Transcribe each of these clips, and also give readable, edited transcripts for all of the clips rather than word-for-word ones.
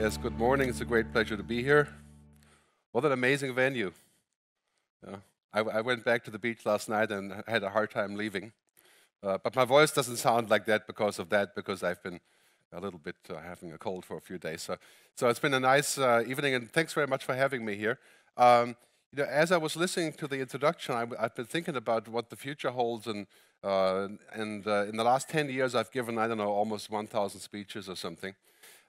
Yes, good morning. It's a great pleasure to be here. What an amazing venue. I went back to the beach last night and had a hard time leaving. But my voice doesn't sound like that because I've been a little bit having a cold for a few days. So it's been a nice evening, and thanks very much for having me here. As I was listening to the introduction, I've been thinking about what the future holds, and in the last 10 years, I've given, I don't know, almost 1,000 speeches or something.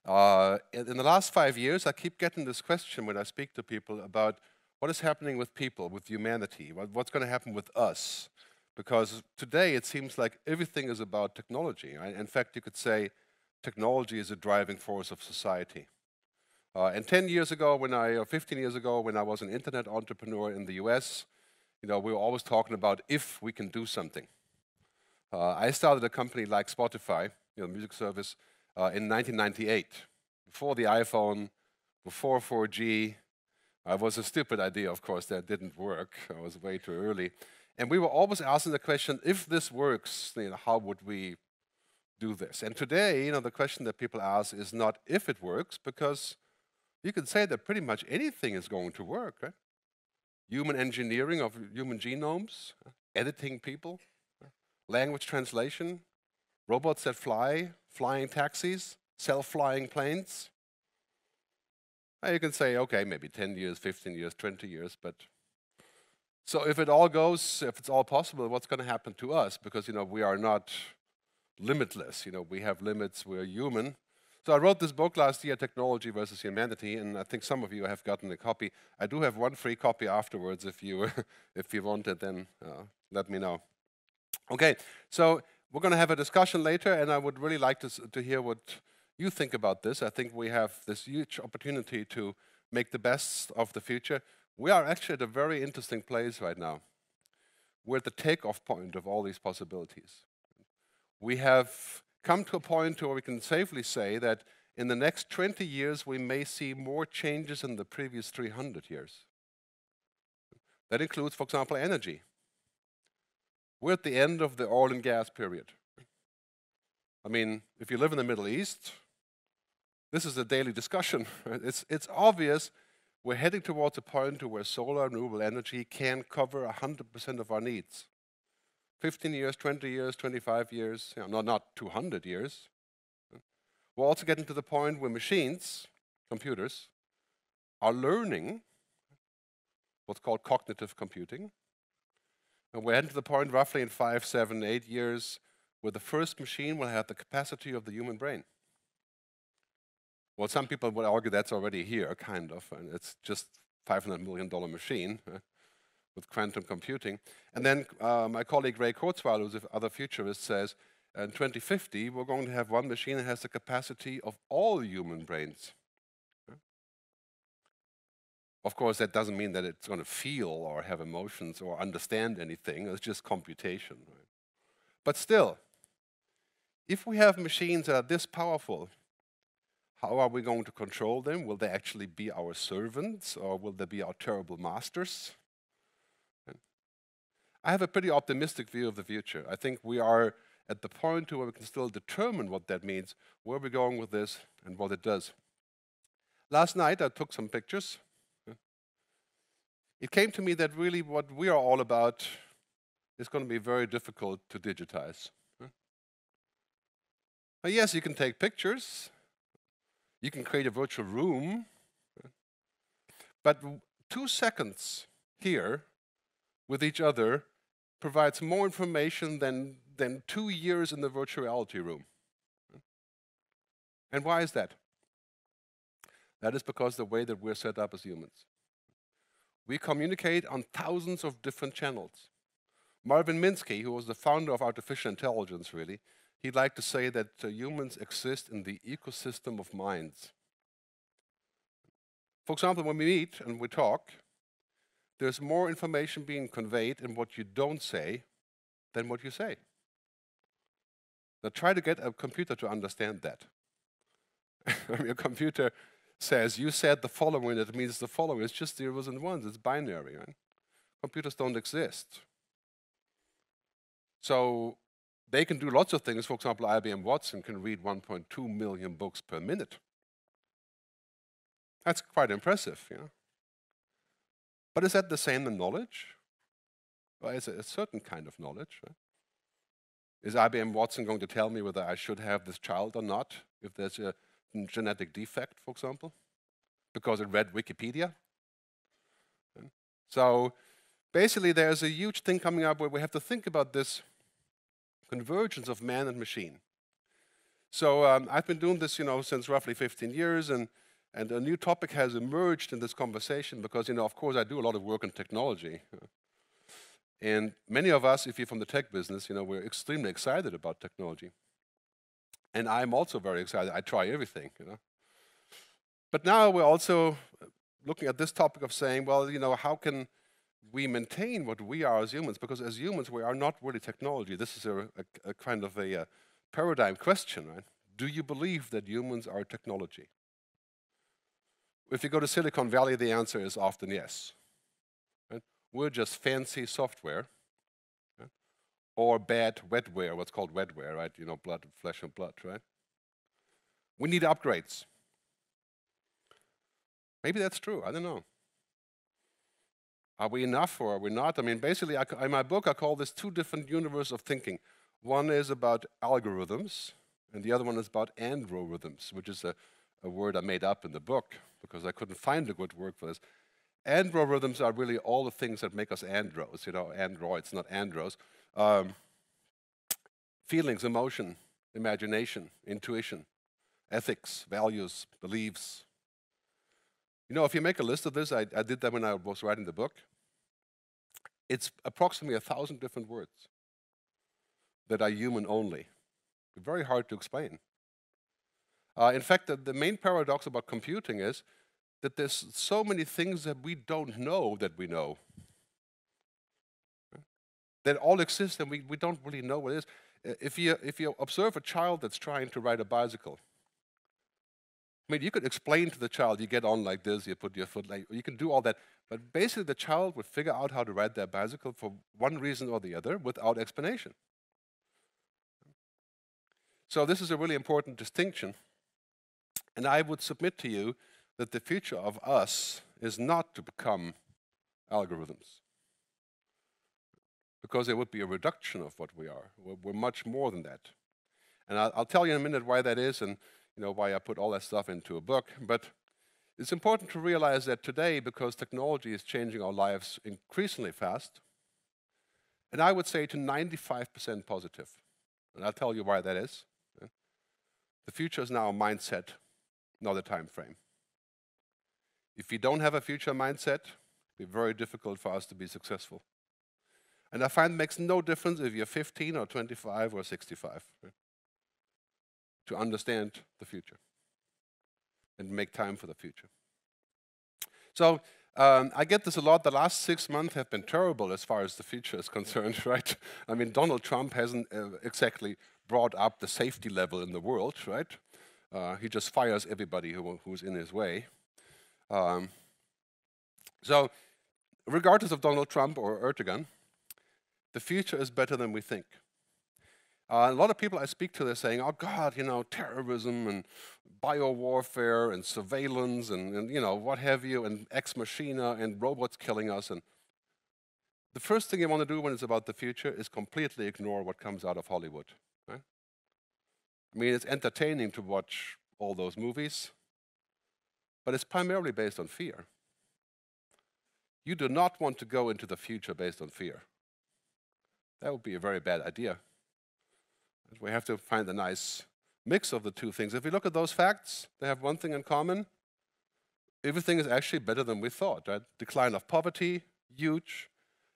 In the last 5 years, I keep getting this question when I speak to people about what is happening with people, with humanity, what's going to happen with us. Because today, it seems like everything is about technology. Right? In fact, you could say technology is a driving force of society. And 15 years ago, when I was an internet entrepreneur in the US, we were always talking about if we can do something. I started a company like Spotify, music service, in 1998, before the iPhone, before 4G. It was a stupid idea, of course, that didn't work. I was way too early. And we were always asking the question, if this works, how would we do this? And today, the question that people ask is not if it works, because you can say that pretty much anything is going to work, right? Human engineering of human genomes, editing people, language translation, robots that fly, flying taxis, self-flying planes. You can say, okay, maybe 10 years, 15 years, 20 years, but... So if it all goes, if it's all possible, what's going to happen to us? Because, we are not limitless. We have limits, we're human. So I wrote this book last year, Technology versus Humanity, and I think some of you have gotten a copy. I do have one free copy afterwards. If you want it, then let me know. Okay, so we're going to have a discussion later, and I would really like to hear what you think about this. I think we have this huge opportunity to make the best of the future. We are actually at a very interesting place right now. We're at the takeoff point of all these possibilities. We have come to a point where we can safely say that in the next 20 years, we may see more changes than the previous 300 years. That includes, for example, energy. We're at the end of the oil and gas period. I mean, if you live in the Middle East, this is a daily discussion. It's obvious we're heading towards a point to where solar and renewable energy can cover 100% of our needs. 15 years, 20 years, 25 years, not 200 years. We're also getting to the point where machines, computers, are learning what's called cognitive computing. And we're heading to the point roughly in 5, 7, 8 years where the first machine will have the capacity of the human brain. Well, some people would argue that's already here, kind of, and it's just a $500 million machine. With quantum computing. And then my colleague Ray Kurzweil, who's another futurist, says in 2050, we're going to have one machine that has the capacity of all human brains. Of course, that doesn't mean that it's going to feel or have emotions or understand anything. It's just computation. Right? But still, if we have machines that are this powerful, how are we going to control them? Will they actually be our servants, or will they be our terrible masters? I have a pretty optimistic view of the future. I think we are at the point where we can still determine what that means, where we're going with this, and what it does. Last night, I took some pictures. It came to me that really what we are all about is going to be very difficult to digitize. But yes, you can take pictures. You can create a virtual room. But 2 seconds here with each other provides more information than 2 years in the virtual reality room. And why is that? That is because the way that we're set up as humans. We communicate on thousands of different channels. Marvin Minsky, who was the founder of artificial intelligence, really, he'd like to say that humans exist in the ecosystem of minds. For example, when we meet and we talk, there's more information being conveyed in what you don't say than what you say. Now try to get a computer to understand that. Your computer says, you said the following, that means the following. It's just zeros and ones, it's binary. Right? Computers don't exist. So they can do lots of things. For example, IBM Watson can read 1.2 million books per minute. That's quite impressive, you know. But is that the same as knowledge? Well, it's a certain kind of knowledge. Right? Is IBM Watson going to tell me whether I should have this child or not, if there's a genetic defect, for example, because it read Wikipedia? So basically, there's a huge thing coming up where we have to think about this convergence of man and machine. So I've been doing this, you know, since roughly 15 years, and a new topic has emerged in this conversation because, you know, of course, I do a lot of work in technology. And many of us, if you're from the tech business, you know, we're extremely excited about technology. And I'm also very excited. I try everything, you know. But now we're also looking at this topic of saying, well, you know, how can we maintain what we are as humans? Because as humans, we are not really technology. This is a kind of a paradigm question, right? Do you believe that humans are technology? If you go to Silicon Valley, the answer is often yes. Right? We're just fancy software, right? Or bad wetware, what's called wetware, right? You know, blood, flesh and blood, right? We need upgrades. Maybe that's true, I don't know. Are we enough or are we not? I mean, basically, in my book, I call this two different universes of thinking. One is about algorithms, and the other one is about androrhythms, which is a word I made up in the book because I couldn't find a good word for this. Androrhythms are really all the things that make us andros, you know, androids, not andros. Feelings, emotion, imagination, intuition, ethics, values, beliefs. You know, if you make a list of this, I did that when I was writing the book, it's approximately 1,000 different words that are human only. Very hard to explain. In fact, the main paradox about computing is that there's so many things that we don't know that we know. Right? That all exist and we don't really know what it is. If you observe a child that's trying to ride a bicycle, I mean, you could explain to the child, you get on like this, you put your foot like, you can do all that, but basically the child would figure out how to ride their bicycle for one reason or the other without explanation. So this is a really important distinction, and I would submit to you that the future of us is not to become algorithms, because it would be a reduction of what we are. We're much more than that, and I'll tell you in a minute why that is, and you know, why I put all that stuff into a book. But it's important to realize that today, because technology is changing our lives increasingly fast, and I would say to 95% positive. And I'll tell you why that is. The future is now a mindset, not a time frame. If you don't have a future mindset, it'll be very difficult for us to be successful. And I find it makes no difference if you're 15 or 25 or 65. To understand the future and make time for the future. So I get this a lot. The last 6 months have been terrible as far as the future is concerned, right? I mean, Donald Trump hasn't exactly brought up the safety level in the world, right? He just fires everybody who's in his way. So regardless of Donald Trump or Erdogan, the future is better than we think. A lot of people I speak to, they're saying, oh God, you know, terrorism and biowarfare and surveillance and you know, what have you, and Ex Machina and robots killing us. And the first thing you want to do when it's about the future is completely ignore what comes out of Hollywood. Right? I mean, it's entertaining to watch all those movies, but it's primarily based on fear. You do not want to go into the future based on fear. That would be a very bad idea. We have to find a nice mix of the two things. If we look at those facts, they have one thing in common. Everything is actually better than we thought. Right? Decline of poverty, huge.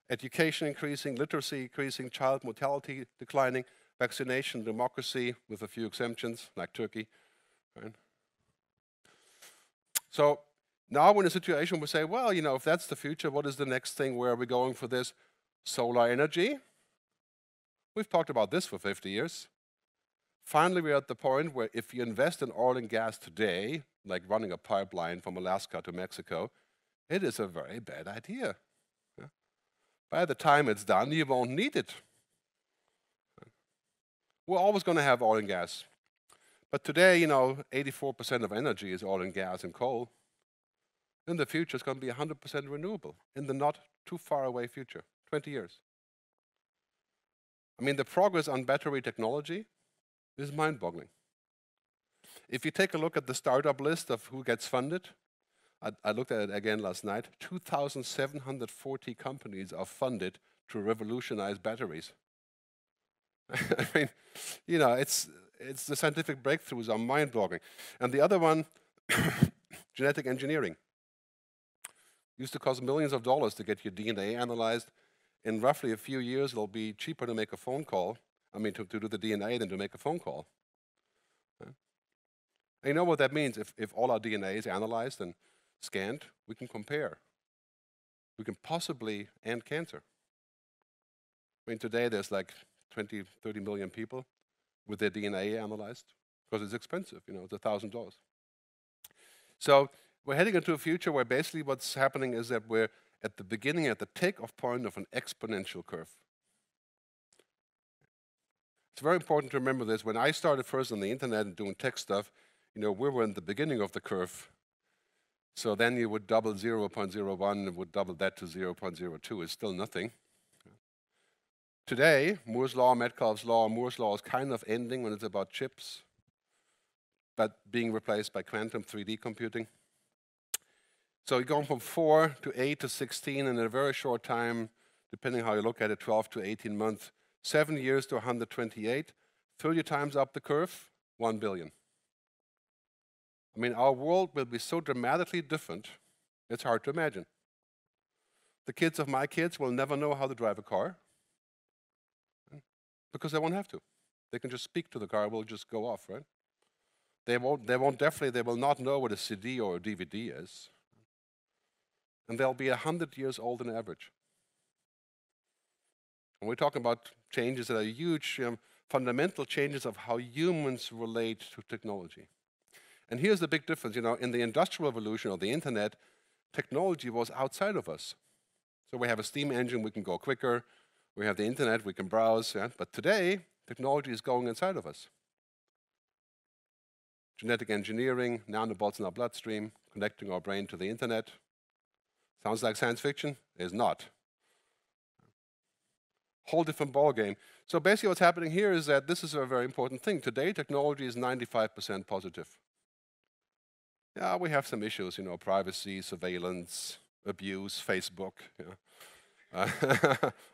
Education increasing, literacy increasing, child mortality declining, vaccination, democracy, with a few exemptions, like Turkey. Right? So now we're in a situation where we say, well, you know, if that's the future, what is the next thing? Where are we going for this? Solar energy. We've talked about this for 50 years. Finally, we're at the point where if you invest in oil and gas today, like running a pipeline from Alaska to Mexico, it is a very bad idea. Yeah. By the time it's done, you won't need it. We're always going to have oil and gas. But today, you know, 84% of energy is oil and gas and coal. in the future, it's going to be 100% renewable in the not too far away future, 20 years. I mean, the progress on battery technology is mind-boggling. If you take a look at the startup list of who gets funded, I looked at it again last night, 2,740 companies are funded to revolutionize batteries. I mean, you know, it's the scientific breakthroughs are mind-boggling. And the other one, genetic engineering. Used to cost millions of dollars to get your DNA analyzed. In roughly a few years, it'll be cheaper to make a phone call, I mean, to do the DNA than to make a phone call. Okay. And you know what that means? If all our DNA is analyzed and scanned, we can compare. We can possibly end cancer. I mean, today there's like 20, 30 million people with their DNA analyzed, because it's expensive, you know, it's $1,000. So we're heading into a future where basically what's happening is that we're at the beginning, at the takeoff point of an exponential curve. It's very important to remember this. When I started first on the internet and doing tech stuff, you know, we were in the beginning of the curve. So then you would double 0.01 and would double that to 0.02. It's still nothing. Today, Moore's law, Metcalfe's law, Moore's law is kind of ending when it's about chips, but being replaced by quantum 3D computing. So you're going from 4 to 8 to 16 in a very short time, depending how you look at it, 12 to 18 months, 7 years to 128, 30 times up the curve, 1 billion. I mean, our world will be so dramatically different, it's hard to imagine. The kids of my kids will never know how to drive a car, because they won't have to. They can just speak to the car, it will just go off, right? They will not know what a CD or a DVD is. And they'll be 100 years old on average. And we're talking about changes that are huge, fundamental changes of how humans relate to technology. And here's the big difference, you know, in the Industrial Revolution or the internet, technology was outside of us. So we have a steam engine, we can go quicker, we have the internet, we can browse, yeah? But today, technology is going inside of us. Genetic engineering, nanobots in our bloodstream, connecting our brain to the internet. Sounds like science fiction? It's not. Whole different ballgame. So basically what's happening here is that this is a very important thing. Today, technology is 95% positive. Yeah, we have some issues, you know, privacy, surveillance, abuse, Facebook. You know.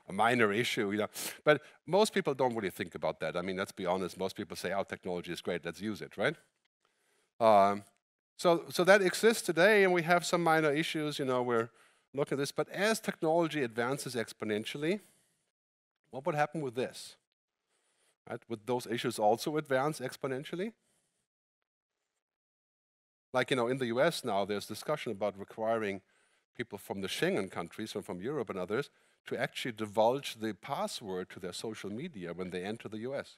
A minor issue, you know. But most people don't really think about that. I mean, let's be honest. Most people say, oh, technology is great. Let's use it, right? So that exists today, and we have some minor issues, you know, we're looking at this. But as technology advances exponentially, what would happen with this? Right? Would those issues also advance exponentially? Like, you know, in the US now, there's discussion about requiring people from the Schengen countries, or from Europe and others, to actually divulge the password to their social media when they enter the US.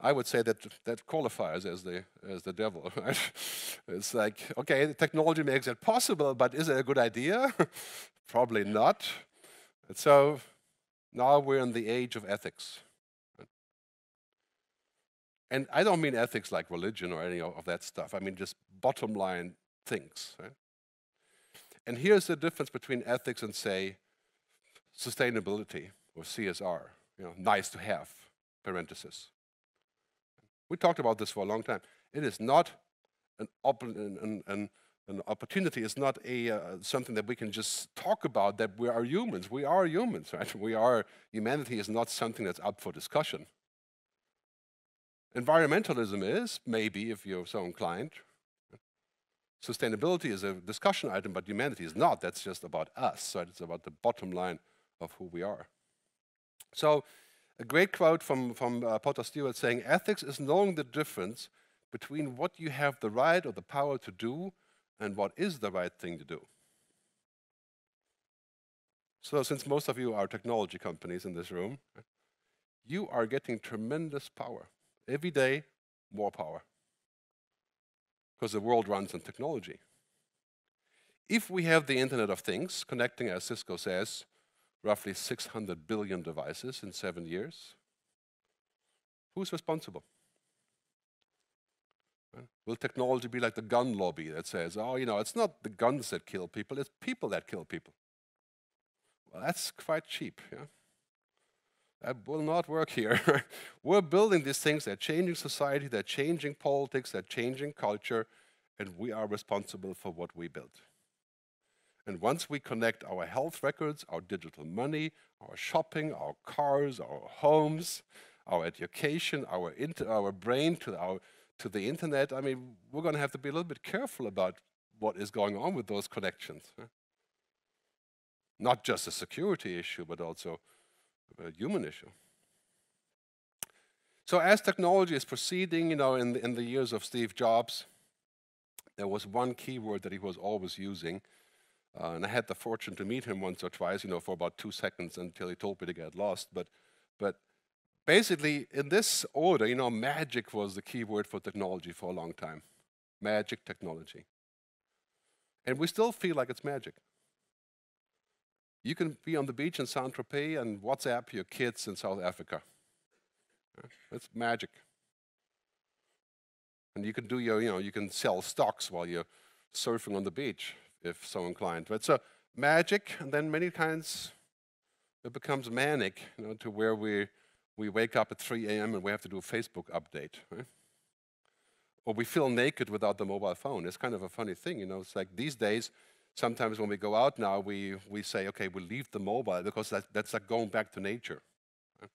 I would say that that qualifies as the devil, right? It's like, okay, the technology makes it possible, but is it a good idea? Probably not. And so now we're in the age of ethics. And I don't mean ethics like religion or any of that stuff. I mean just bottom line things. Right? And here's the difference between ethics and, say, sustainability or CSR, you know, nice to have, parenthesis. We talked about this for a long time. It is not an opportunity. It's not a something that we can just talk about, that we are humans. We are humans, right? Humanity is not something that's up for discussion. Environmentalism is, maybe, if you're so inclined. Sustainability is a discussion item, but humanity is not. That's just about us, right? It's about the bottom line of who we are. So, a great quote from Potter Stewart saying, ethics is knowing the difference between what you have the right or the power to do and what is the right thing to do. So since most of you are technology companies in this room, you are getting tremendous power. Every day, more power. Because the world runs on technology. If we have the Internet of Things, connecting, as Cisco says, roughly 600 billion devices in 7 years. Who's responsible? Will technology be like the gun lobby that says, oh, you know, it's not the guns that kill people, it's people that kill people? Well, that's quite cheap, yeah? That will not work here. We're building these things, they're changing society, they're changing politics, they're changing culture, and we are responsible for what we build. And once we connect our health records, our digital money, our shopping, our cars, our homes, our education, our brain to the internet, I mean, we're going to have to be a little bit careful about what is going on with those connections. Huh? Not just a security issue, but also a human issue. So as technology is proceeding, you know, in the years of Steve Jobs, there was one keyword that he was always using, and I had the fortune to meet him once or twice, you know, for about 2 seconds until he told me to get lost. But basically, in this order, you know, magic was the key word for technology for a long time. Magic technology. And we still feel like it's magic. You can be on the beach in Saint-Tropez and WhatsApp your kids in South Africa. It's magic. And you can do your, you know, you can sell stocks while you're surfing on the beach, if so inclined. But so magic, and then many times it becomes manic, you know, to where we wake up at 3 a.m. and we have to do a Facebook update, right? Or we feel naked without the mobile phone. It's kind of a funny thing, you know. It's like these days, sometimes when we go out now, we say, okay, we'll leave the mobile because that's like going back to nature. Right?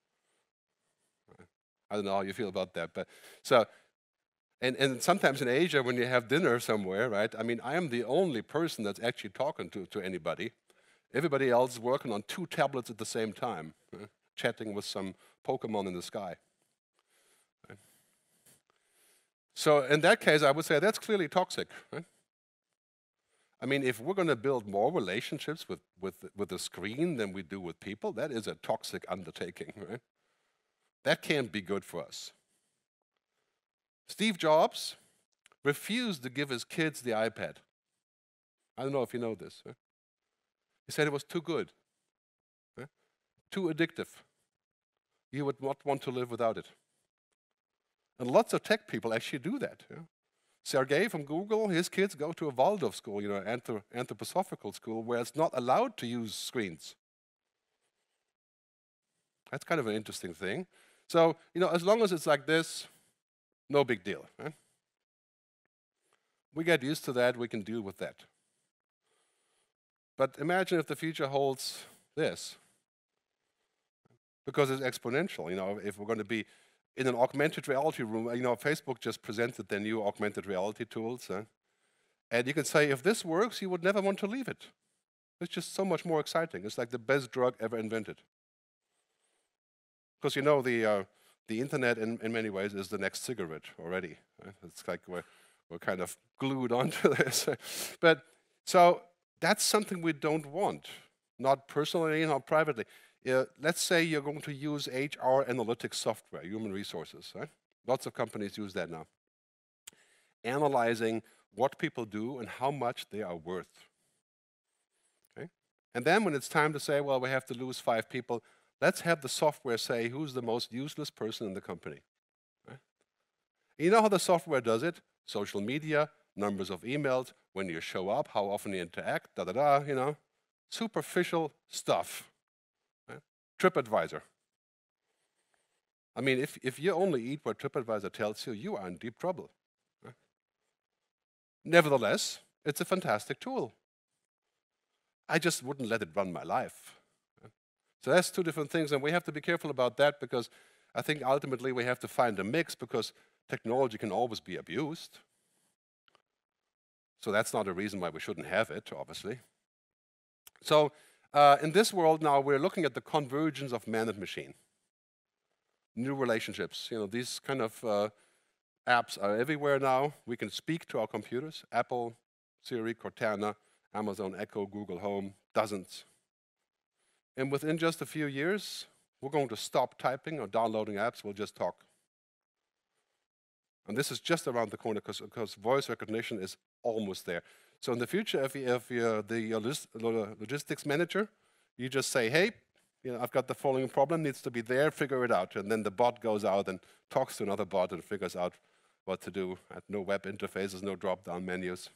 I don't know how you feel about that, but so. And sometimes in Asia, when you have dinner somewhere, right? I mean, I am the only person that's actually talking to anybody. Everybody else is working on 2 tablets at the same time, right? Chatting with some Pokemon in the sky. Right? So in that case, I would say that's clearly toxic. Right? I mean, if we're going to build more relationships with the screen than we do with people, that is a toxic undertaking. Right? That can't be good for us. Steve Jobs refused to give his kids the iPad. I don't know if you know this. Huh? He said it was too good, huh? Too addictive. You would not want to live without it. And lots of tech people actually do that. Huh? Sergey from Google, his kids go to a Waldorf school, you know, anthroposophical school, where it's not allowed to use screens. That's kind of an interesting thing. So, you know, as long as it's like this, no big deal. Huh? We get used to that, we can deal with that. But imagine if the future holds this. Because it's exponential, you know, if we're going to be in an augmented reality room, you know, Facebook just presented their new augmented reality tools. Huh? And you can say, if this works, you would never want to leave it. It's just so much more exciting. It's like the best drug ever invented. Because, you know, the internet, in many ways, is the next cigarette already. Right? It's like we're kind of glued onto this. But so that's something we don't want, not personally, not privately. Let's say you're going to use HR analytics software, human resources. Right? Lots of companies use that now. Analyzing what people do and how much they are worth. Okay? And then when it's time to say, well, we have to lose 5 people, let's have the software say who's the most useless person in the company. Right? You know how the software does it? Social media, numbers of emails, when you show up, how often you interact, da-da-da, you know. Superficial stuff. Right? TripAdvisor. I mean, if you only eat what TripAdvisor tells you, you are in deep trouble. Right? Nevertheless, it's a fantastic tool. I just wouldn't let it run my life. So that's 2 different things, and we have to be careful about that, because I think ultimately we have to find a mix, because technology can always be abused. So that's not a reason why we shouldn't have it, obviously. So in this world now, we're looking at the convergence of man and machine. New relationships, you know, these kind of apps are everywhere now. We can speak to our computers, Apple, Siri, Cortana, Amazon Echo, Google Home, dozens. And within just a few years, we're going to stop typing or downloading apps, we'll just talk. And this is just around the corner, because voice recognition is almost there. So in the future, if you're the logistics manager, you just say, hey, you know, I've got the following problem, needs to be there, figure it out. And then the bot goes out and talks to another bot and figures out what to do, and no web interfaces, no drop-down menus,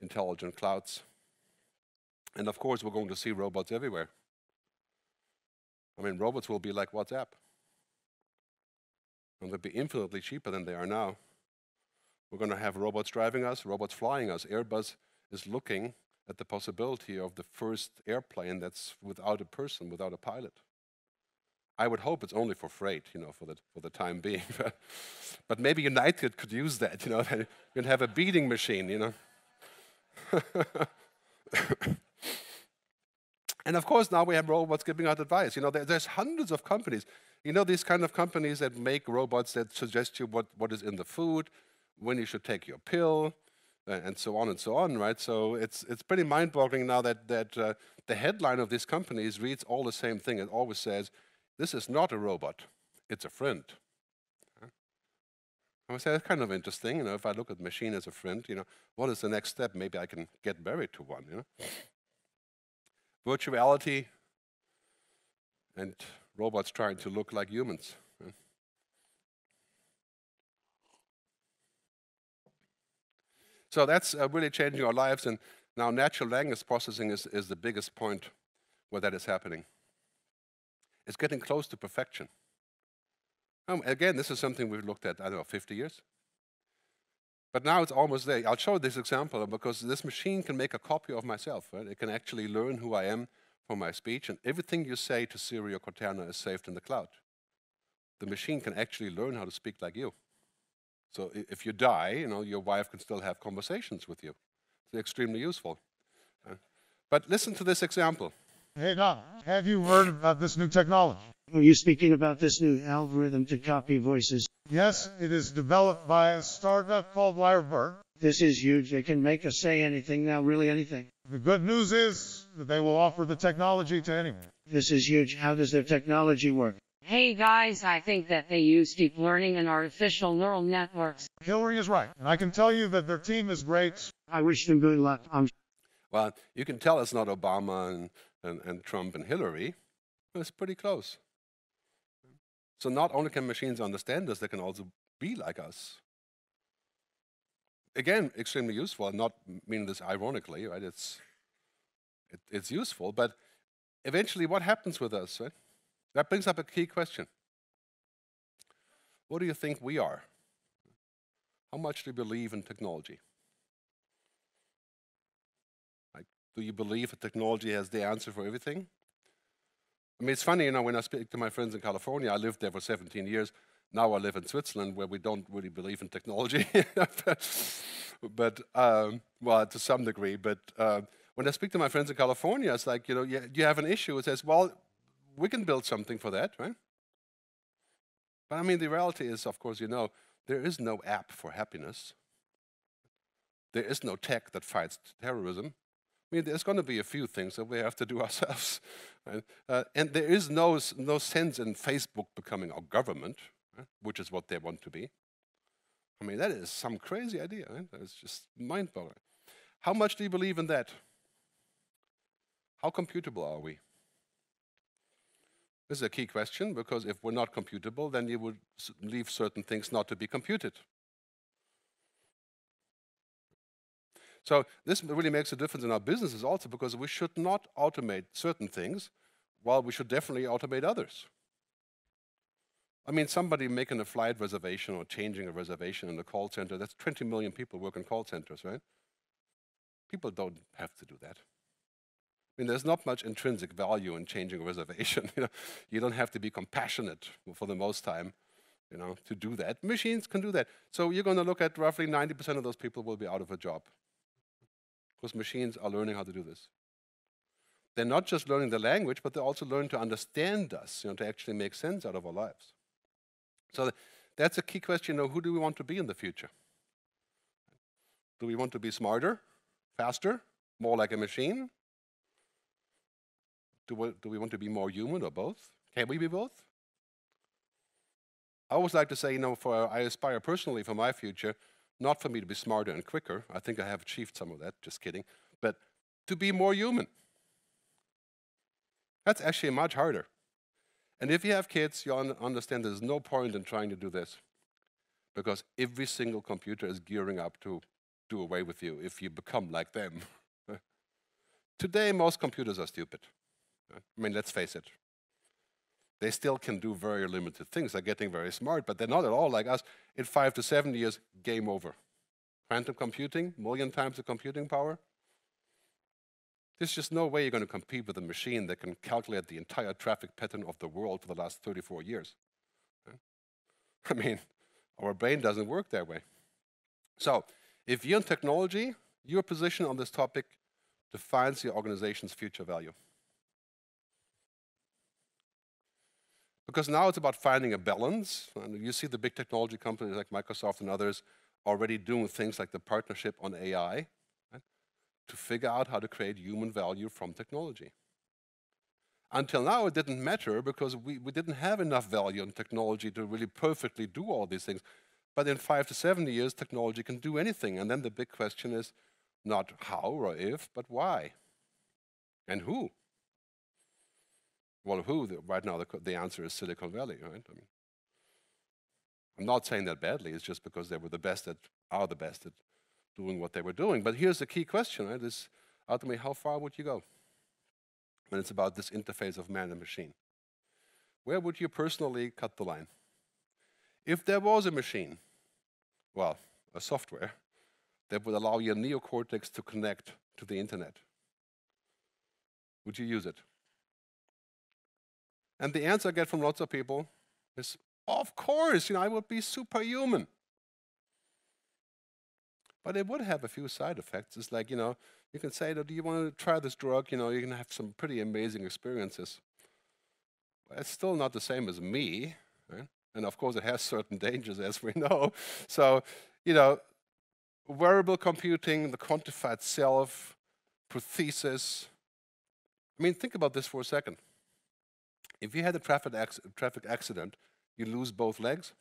intelligent clouds. And of course, we're going to see robots everywhere. I mean, robots will be like WhatsApp. And they'll be infinitely cheaper than they are now. We're going to have robots driving us, robots flying us. Airbus is looking at the possibility of the first airplane that's without a person, without a pilot. I would hope it's only for freight, you know, for the time being. But maybe United could use that, you know. You'd have a beating machine, you know. And of course, now we have robots giving out advice. You know, there's hundreds of companies. You know, these kind of companies that make robots that suggest you what is in the food, when you should take your pill, and so on, right? So it's pretty mind-boggling now that the headline of these companies reads all the same thing. It always says, "This is not a robot; it's a friend." I would say that's kind of interesting. You know, if I look at machine as a friend, you know, what is the next step? Maybe I can get married to one. You know. Virtuality and robots trying to look like humans. So that's really changing our lives, and now natural language processing is the biggest point where that is happening. It's getting close to perfection. Again, this is something we've looked at, I don't know, 50 years. But now it's almost there. I'll show this example because this machine can make a copy of myself. Right? It can actually learn who I am from my speech, and everything you say to Siri or Cortana is saved in the cloud. The machine can actually learn how to speak like you. So if you die, you know, your wife can still have conversations with you. It's extremely useful. But listen to this example. Hey Donna, have you heard about this new technology? Are you speaking about this new algorithm to copy voices? Yes, it is developed by a startup called Wirebird. This is huge. They can make us say anything now, really anything. The good news is that they will offer the technology to anyone. This is huge. How does their technology work? Hey guys, I think that they use deep learning and artificial neural networks. Hillary is right, and I can tell you that their team is great. I wish them good luck. Well, you can tell it's not Obama and Trump and Hillary. It's pretty close. So not only can machines understand us, they can also be like us. Again, extremely useful. I'm not meaning this ironically, right? It's useful, but eventually what happens with us, right? That brings up a key question. What do you think we are? How much do you believe in technology? Like, do you believe that technology has the answer for everything? I mean, it's funny, you know, when I speak to my friends in California, I lived there for 17 years. Now I live in Switzerland, where we don't really believe in technology, but well, to some degree. But when I speak to my friends in California, it's like, you know, you have an issue. It says, well, we can build something for that, right? But I mean, the reality is, of course, you know, there is no app for happiness. There is no tech that fights terrorism. I mean, there's going to be a few things that we have to do ourselves. Right? And there is no sense in Facebook becoming our government, right? Which is what they want to be. I mean, that is some crazy idea. Right? It's just mind-boggling. How much do you believe in that? How computable are we? This is a key question, because if we're not computable, then you would leave certain things not to be computed. So this really makes a difference in our businesses also, because we should not automate certain things, while we should definitely automate others. I mean, somebody making a flight reservation or changing a reservation in a call center, that's 20 million people work in call centers, right? People don't have to do that. I mean, there's not much intrinsic value in changing a reservation. You know, you don't have to be compassionate for the most time, you know, to do that. Machines can do that. So you're going to look at roughly 90% of those people will be out of a job, because machines are learning how to do this. They're not just learning the language, but they also learn to understand us, you know, to actually make sense out of our lives. So that's a key question, you know, who do we want to be in the future? Do we want to be smarter, faster, more like a machine? Do we want to be more human, or both? Can we be both? I always like to say, you know, I aspire personally for my future, not for me to be smarter and quicker. I think I have achieved some of that, just kidding. But to be more human. That's actually much harder. And if you have kids, you'll understand there's no point in trying to do this. because every single computer is gearing up to do away with you if you become like them. Today, most computers are stupid. I mean, let's face it. They still can do very limited things. They're getting very smart, but they're not at all like us. In 5 to 7 years, game over. Quantum computing, million times the computing power. There's just no way you're going to compete with a machine that can calculate the entire traffic pattern of the world for the last 34 years. I mean, our brain doesn't work that way. So, if you're in technology, your position on this topic defines your organization's future value. Because now it's about finding a balance, and you see the big technology companies like Microsoft and others already doing things like the partnership on AI, right, to figure out how to create human value from technology. Until now, it didn't matter because we didn't have enough value in technology to really perfectly do all these things. But in 5 to 7 years, technology can do anything, and then the big question is not how or if, but why, and who. Well, who? Right now, the answer is Silicon Valley, right? I mean, I'm not saying that badly. It's just because they were the best at, are the best at doing what they were doing. But here's the key question, right? Is ultimately, how far would you go? And it's about this interface of man and machine. Where would you personally cut the line? If there was a machine, well, a software, that would allow your neocortex to connect to the internet, would you use it? And the answer I get from lots of people is, of course, you know, I would be superhuman. But it would have a few side effects. It's like, you know, you can say, do you want to try this drug? You know, you can have some pretty amazing experiences. But it's still not the same as me, right? And of course, it has certain dangers, as we know. So, you know, wearable computing, the quantified self, prosthesis. I mean, think about this for a second. If you had a traffic accident, you lose both legs.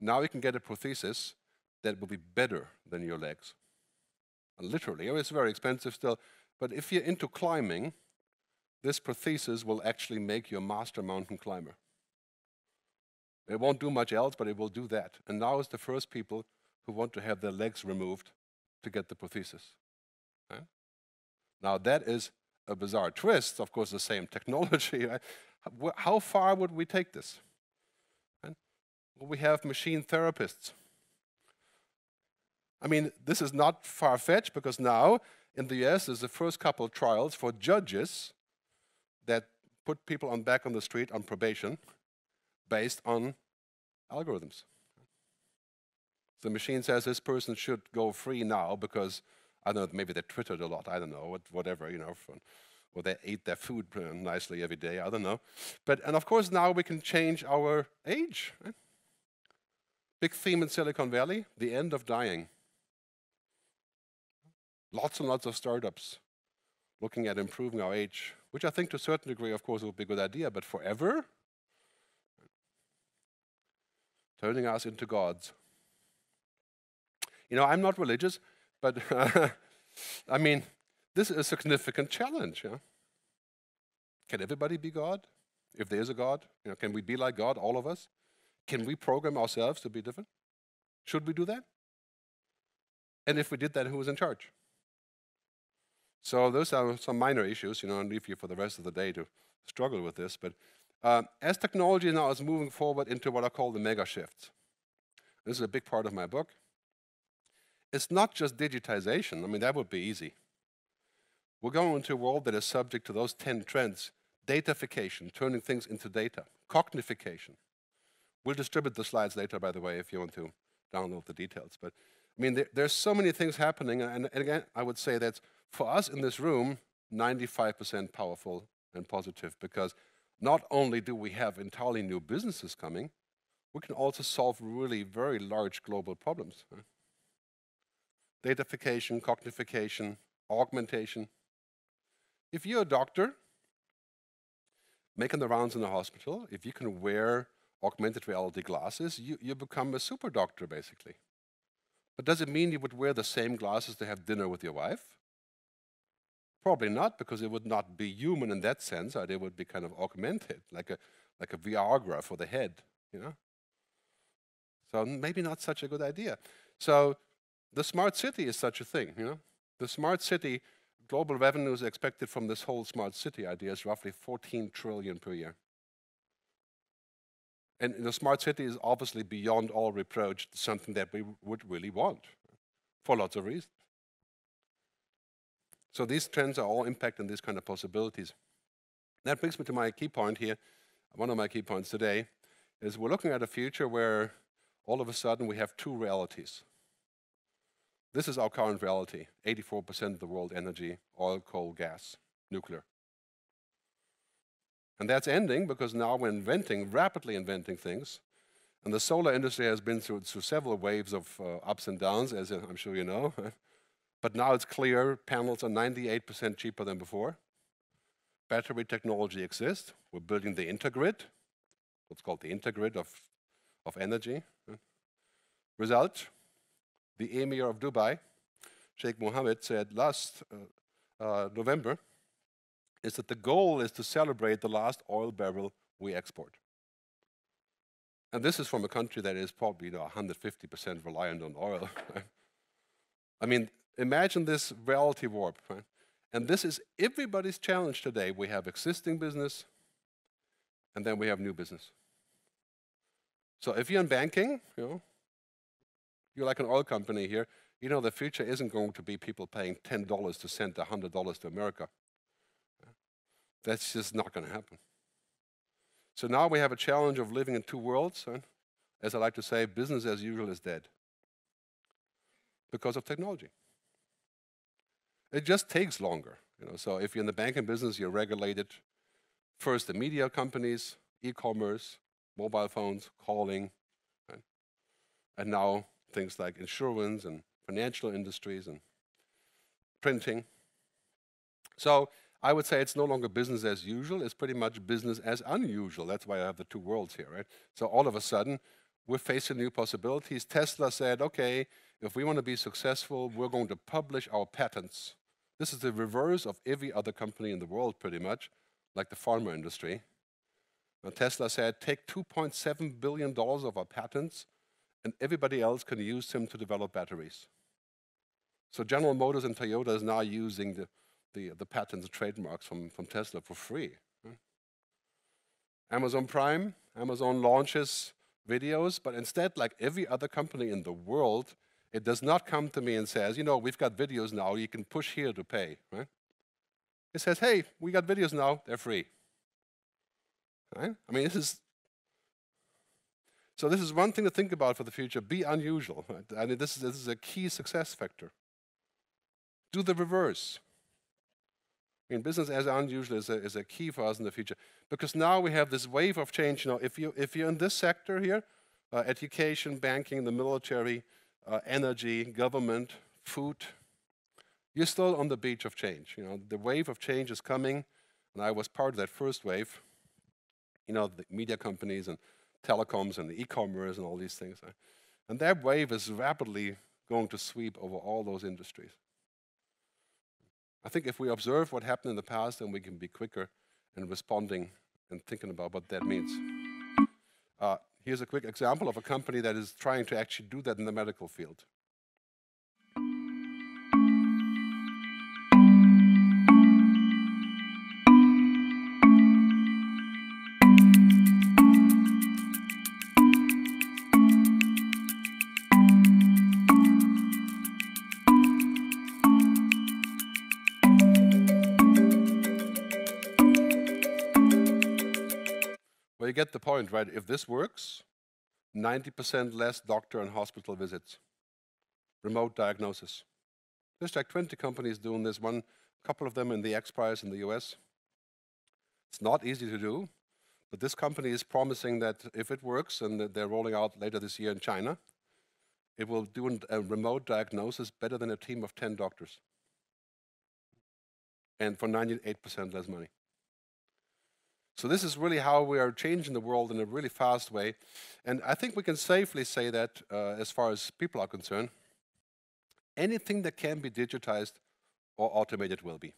Now you can get a prosthesis that will be better than your legs. Literally, I mean, it's very expensive still, but if you're into climbing, this prosthesis will actually make you a master mountain climber. It won't do much else, but it will do that. And now it's the first people who want to have their legs removed to get the prosthesis. Huh? Now that is a bizarre twist, of course, the same technology. How far would we take this? Right? Well, we have machine therapists. I mean, this is not far-fetched because now in the US there's the first couple of trials for judges that put people back on the street on probation based on algorithms. The machine says this person should go free now because I don't know, maybe they twittered a lot, I don't know, whatever, you know, or they ate their food nicely every day, I don't know. But, and of course, now we can change our age. Right? Big theme in Silicon Valley, the end of dying. Lots and lots of startups looking at improving our age, which I think to a certain degree, of course, would be a good idea, but forever? Turning us into gods. You know, I'm not religious, but I mean, this is a significant challenge. Yeah? Can everybody be God? If there is a God, you know, can we be like God, all of us? Can we program ourselves to be different? Should we do that? And if we did that, who was in charge? So those are some minor issues, you know, and leave you for the rest of the day to struggle with this. But as technology now is moving forward into what I call the mega shifts, this is a big part of my book. It's not just digitization. I mean, that would be easy. We're going into a world that is subject to those 10 trends. Datafication, turning things into data. Cognification. We'll distribute the slides later, by the way, if you want to download the details. But, I mean, there's so many things happening. And again, I would say that for us in this room, 95% powerful and positive, because not only do we have entirely new businesses coming, we can also solve really very large global problems. Right? Datafication, cognification, augmentation. If you're a doctor making the rounds in the hospital, if you can wear augmented reality glasses, you become a super doctor, basically. But does it mean you would wear the same glasses to have dinner with your wife? Probably not, because it would not be human in that sense. It would be kind of augmented, like a Viagra for the head, you know? So maybe not such a good idea. So the smart city is such a thing, you know? The smart city, global revenues expected from this whole smart city idea is roughly $14 trillion per year. And the smart city is obviously beyond all reproach, something that we would really want for lots of reasons. So these trends are all impacting these kind of possibilities. That brings me to my key point here. One of my key points today is we're looking at a future where all of a sudden we have two realities. This is our current reality, 84% of the world energy, oil, coal, gas, nuclear. And that's ending because now we're inventing, rapidly inventing things. And the solar industry has been through several waves of ups and downs, as I'm sure you know. But now it's clear panels are 98% cheaper than before. Battery technology exists. We're building the intergrid, what's called the intergrid of energy. Result, the Emir of Dubai, Sheikh Mohammed, said last November, is that the goal is to celebrate the last oil barrel we export. And this is from a country that is probably 150% reliant on oil. I mean, imagine this reality warp. Right? And this is everybody's challenge today. We have existing business, and then we have new business. So if you're in banking, you know, you're like an oil company here, you know the future isn't going to be people paying $10 to send $100 to America. That's just not going to happen. So now we have a challenge of living in two worlds. And as I like to say, business as usual is dead because of technology. It just takes longer. You know? So if you're in the banking business, you're regulated. First, the media companies, e-commerce, mobile phones, calling, right? And now things like insurance and financial industries and printing. So I would say it's no longer business as usual, it's pretty much business as unusual. That's why I have the two worlds here, right? So all of a sudden, we're facing new possibilities. Tesla said, okay, if we want to be successful, we're going to publish our patents. This is the reverse of every other company in the world, pretty much, like the pharma industry. And Tesla said, take $2.7 billion of our patents, and everybody else can use them to develop batteries. So General Motors and Toyota is now using the patents and trademarks from Tesla for free. Right? Amazon Prime, Amazon launches videos, but instead, like every other company in the world, it does not come to me and says, you know, we've got videos now, you can push here to pay. Right? It says, hey, we got videos now, they're free. Right? I mean, this is one thing to think about for the future, be unusual. Right? I mean, this is a key success factor. Do the reverse. I mean, business as unusual is a key for us in the future, because now we have this wave of change. You know, if you're in this sector here, education, banking, the military, energy, government, food, you're still on the beach of change. You know, the wave of change is coming, and I was part of that first wave. You know, the media companies and telecoms and the e-commerce and all these things, and that wave is rapidly going to sweep over all those industries. I think if we observe what happened in the past, then we can be quicker in responding and thinking about what that means. Here's a quick example of a company that is trying to actually do that in the medical field. You get the point, right? If this works, 90% less doctor and hospital visits, remote diagnosis. There's like 20 companies doing this, a couple of them in the X Prize in the US. It's not easy to do, but this company is promising that if it works, and they're rolling out later this year in China, it will do a remote diagnosis better than a team of 10 doctors, and for 98% less money. So this is really how we are changing the world in a really fast way. And I think we can safely say that, as far as people are concerned, anything that can be digitized or automated will be.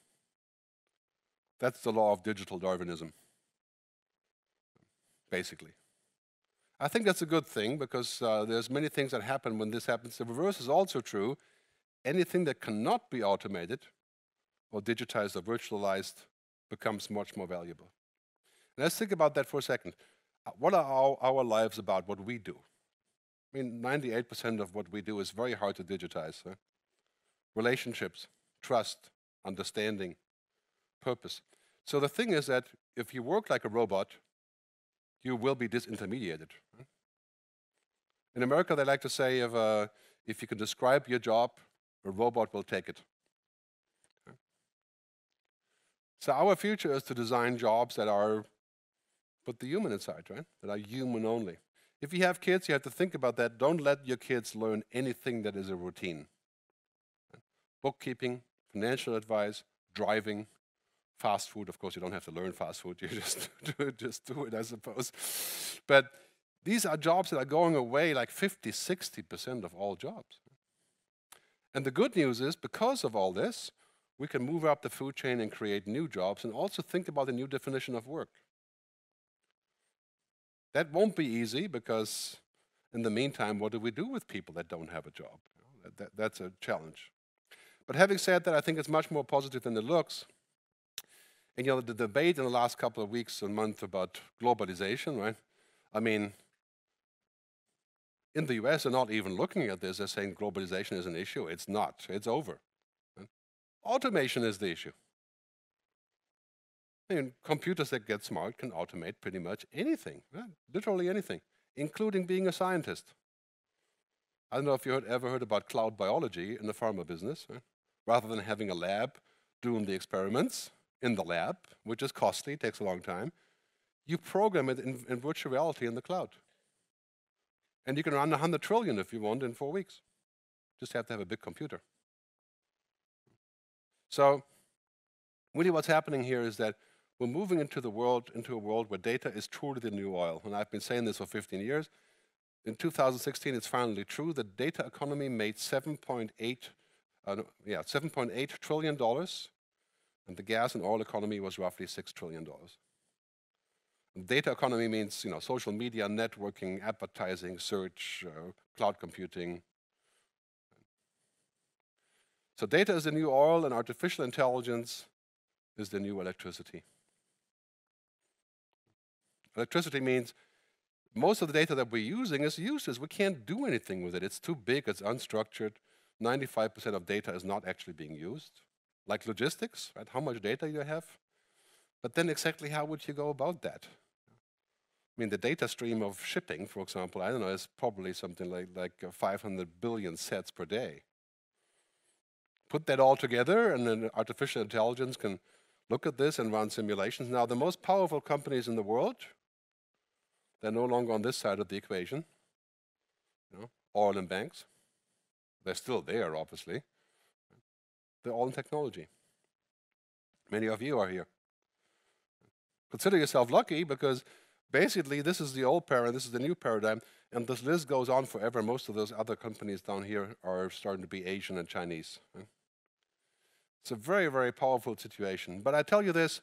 That's the law of digital Darwinism, basically. I think that's a good thing, because there's many things that happen when this happens. The reverse is also true. Anything that cannot be automated or digitized or virtualized becomes much more valuable. And let's think about that for a second. What are our lives about, what we do? I mean, 98% of what we do is very hard to digitize. Huh? Relationships, trust, understanding, purpose. So the thing is that if you work like a robot, you will be disintermediated. In America, they like to say, if you can describe your job, a robot will take it. So our future is to design jobs that are, put the human inside, right? That are human only. If you have kids, you have to think about that. Don't let your kids learn anything that is a routine. Bookkeeping, financial advice, driving, fast food. Of course, you don't have to learn fast food. You just, just do it, I suppose. But these are jobs that are going away, like 50, 60% of all jobs. And the good news is, because of all this, we can move up the food chain and create new jobs, and also think about the new definition of work. That won't be easy, because in the meantime, what do we do with people that don't have a job? That's a challenge. But having said that, I think it's much more positive than it looks. And you know, the debate in the last couple of weeks and months about globalization, right? I mean, in the US, they're not even looking at this. They're saying globalization is an issue. It's not. It's over. Right? Automation is the issue. I mean, computers that get smart can automate pretty much anything, right? Literally anything, including being a scientist. I don't know if you ever heard about cloud biology in the pharma business. Right? Rather than having a lab doing the experiments in the lab, which is costly, takes a long time, you program it in virtual reality in the cloud. And you can run 100 trillion if you want in 4 weeks. Just have to have a big computer. So really what's happening here is that we're moving into a world where data is truly the new oil. And I've been saying this for 15 years. In 2016, it's finally true. The data economy made $7.8 trillion, and the gas and oil economy was roughly $6 trillion. And data economy means, you know, social media, networking, advertising, search, cloud computing. So data is the new oil, and artificial intelligence is the new electricity. Electricity means most of the data that we're using is useless. We can't do anything with it. It's too big, it's unstructured. 95% of data is not actually being used. Like logistics, right? How much data you have. But then exactly how would you go about that? I mean, the data stream of shipping, for example, I don't know, is probably something like 500 billion sets per day. Put that all together, and then artificial intelligence can look at this and run simulations. Now, the most powerful companies in the world, they're no longer on this side of the equation. You know, oil and banks. They're still there, obviously. They're all in technology. Many of you are here. Consider yourself lucky, because basically this is the old paradigm, this is the new paradigm, and this list goes on forever. Most of those other companies down here are starting to be Asian and Chinese. It's a very, very powerful situation. But I tell you this,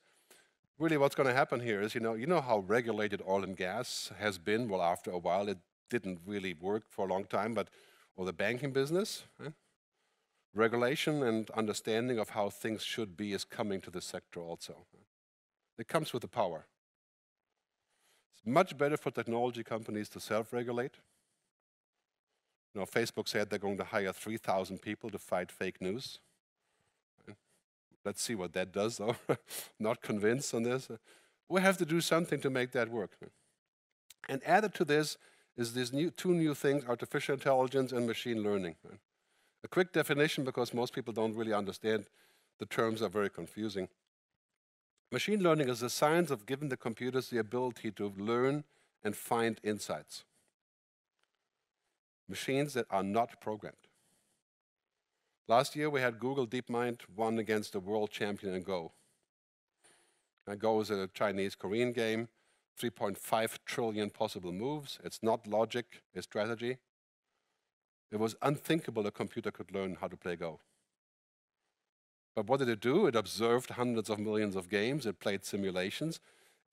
really what's going to happen here is, you know how regulated oil and gas has been? Well, after a while, it didn't really work for a long time, but, or the banking business. Regulation and understanding of how things should be is coming to the sector also. It comes with the power. It's much better for technology companies to self-regulate. You know, Facebook said they're going to hire 3,000 people to fight fake news. Let's see what that does, though. Not convinced on this. We have to do something to make that work. And added to this is these two new things, artificial intelligence and machine learning. A quick definition, because most people don't really understand. The terms are very confusing. Machine learning is the science of giving the computers the ability to learn and find insights. Machines that are not programmed. Last year, we had Google DeepMind won against the world champion in Go. Now, Go is a Chinese-Korean game, 3.5 trillion possible moves. It's not logic, it's strategy. It was unthinkable a computer could learn how to play Go. But what did it do? It observed hundreds of millions of games, it played simulations,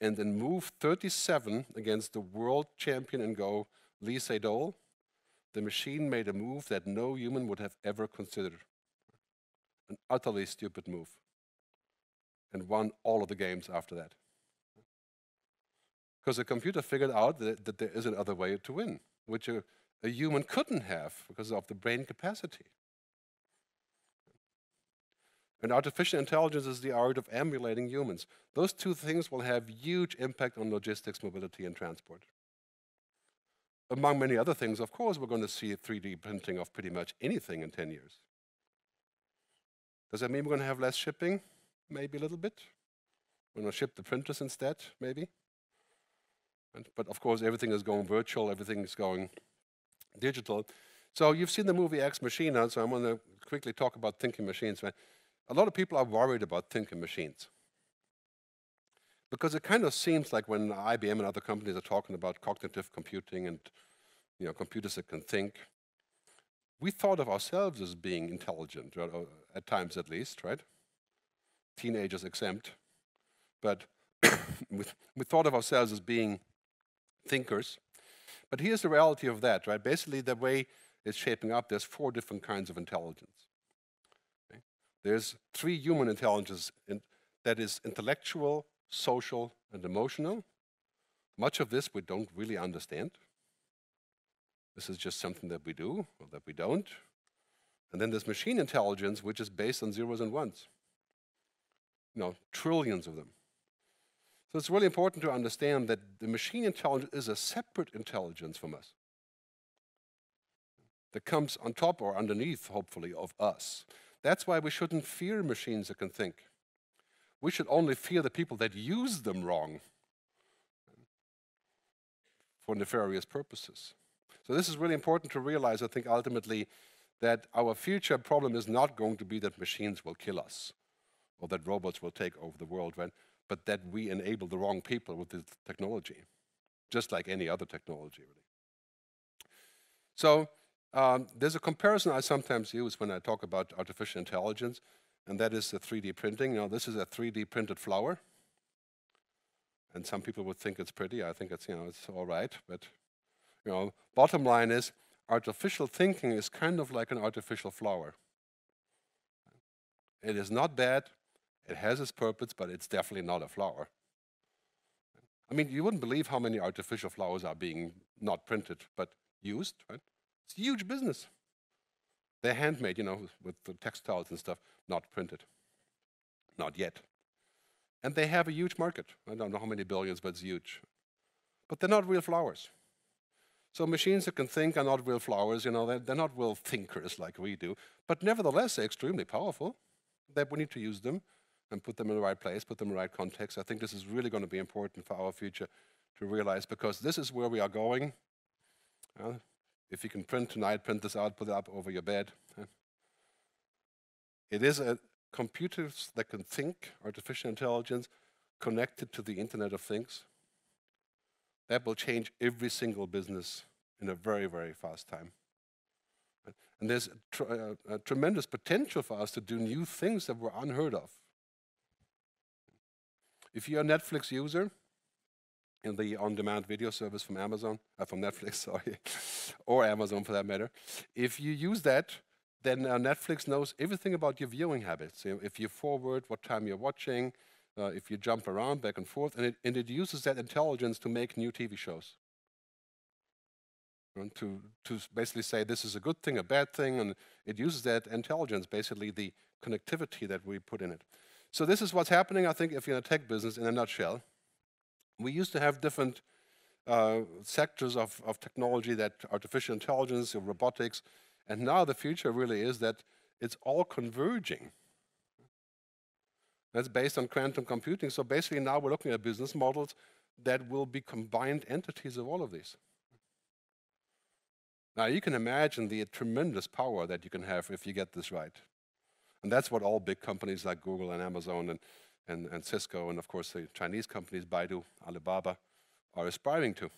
and then move 37 against the world champion and go, Lee Sedol, the machine made a move that no human would have ever considered. An utterly stupid move. And won all of the games after that. Because the computer figured out that there is another way to win, which a human couldn't have because of the brain capacity. And artificial intelligence is the art of emulating humans. Those two things will have huge impact on logistics, mobility, and transport. Among many other things, of course, we're going to see 3D printing of pretty much anything in 10 years. Does that mean we're going to have less shipping? Maybe a little bit. We're going to ship the printers instead, maybe. But of course, everything is going virtual, everything is going digital. So you've seen the movie Ex Machina, so I'm going to quickly talk about thinking machines. A lot of people are worried about thinking machines. Because it kind of seems like when IBM and other companies are talking about cognitive computing and computers that can think, we thought of ourselves as being intelligent, right? At times at least, right? Teenagers exempt. But we thought of ourselves as being thinkers. But here's the reality of that, right? Basically, the way it's shaping up, there's 4 different kinds of intelligence. Okay? There's 3 human intelligences, that is intellectual, social, and emotional. Much of this we don't really understand. This is just something that we do or that we don't. And then there's machine intelligence, which is based on zeros and ones. Trillions of them. So it's really important to understand that the machine intelligence is a separate intelligence from us. That comes on top or underneath, hopefully, of us. That's why we shouldn't fear machines that can think. We should only fear the people that use them wrong for nefarious purposes. So this is really important to realize, I think, ultimately, that our future problem is not going to be that machines will kill us or that robots will take over the world, right? But that we enable the wrong people with this technology, just like any other technology, really. So there's a comparison I sometimes use when I talk about artificial intelligence, and that is the 3D printing. This is a 3D printed flower, and some people would think it's pretty. I think it's, it's all right, but bottom line is artificial thinking is kind of like an artificial flower. It is not bad, it has its purpose, but it's definitely not a flower. I mean, you wouldn't believe how many artificial flowers are being not printed, but used, right? It's a huge business. They're handmade, with the textiles and stuff, not printed. Not yet. And they have a huge market. I don't know how many billions, but it's huge. But they're not real flowers. So machines that can think are not real flowers, they're not real thinkers like we do. But nevertheless, they're extremely powerful. That we need to use them and put them in the right place, put them in the right context. I think this is really going to be important for our future to realize, because this is where we are going. If you can print tonight, print this out, put it up over your bed. It is computers that can think, artificial intelligence, connected to the Internet of Things. That will change every single business in a very, very fast time. And there's a tremendous potential for us to do new things that were unheard of. If you're a Netflix user, in the on-demand video service from Amazon, from Netflix, sorry, or Amazon for that matter, if you use that, then Netflix knows everything about your viewing habits. If you forward, what time you're watching, if you jump around back and forth, and it uses that intelligence to make new TV shows. And to basically say this is a good thing, a bad thing, and it uses that intelligence, basically the connectivity that we put in it. So this is what's happening, I think, if you're in a tech business in a nutshell. We used to have different sectors of technology, that artificial intelligence, robotics, and now the future really is that it's all converging. That's based on quantum computing, so basically now we're looking at business models that will be combined entities of all of these. Now, you can imagine the tremendous power that you can have if you get this right. And that's what all big companies like Google and Amazon and Cisco and, of course, the Chinese companies, Baidu, Alibaba, are aspiring to.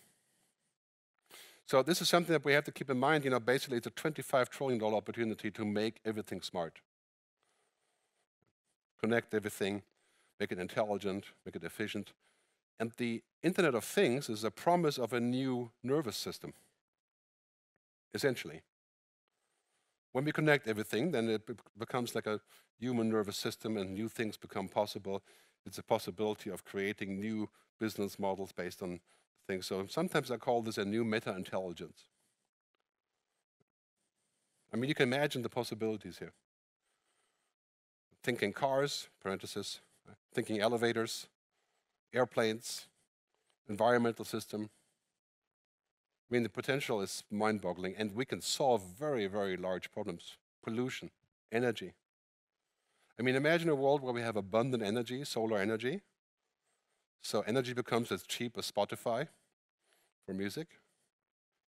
So this is something that we have to keep in mind. Basically, it's a $25 trillion opportunity to make everything smart. Connect everything, make it intelligent, make it efficient. And the Internet of Things is a promise of a new nervous system, essentially. When we connect everything, then it becomes like a human nervous system and new things become possible. It's a possibility of creating new business models based on things. So sometimes I call this a new meta-intelligence. I mean, you can imagine the possibilities here. Thinking cars, parentheses, thinking elevators, airplanes, environmental system. I mean, the potential is mind-boggling, and we can solve very, very large problems. Pollution, energy. I mean, imagine a world where we have abundant energy, solar energy. So energy becomes as cheap as Spotify for music.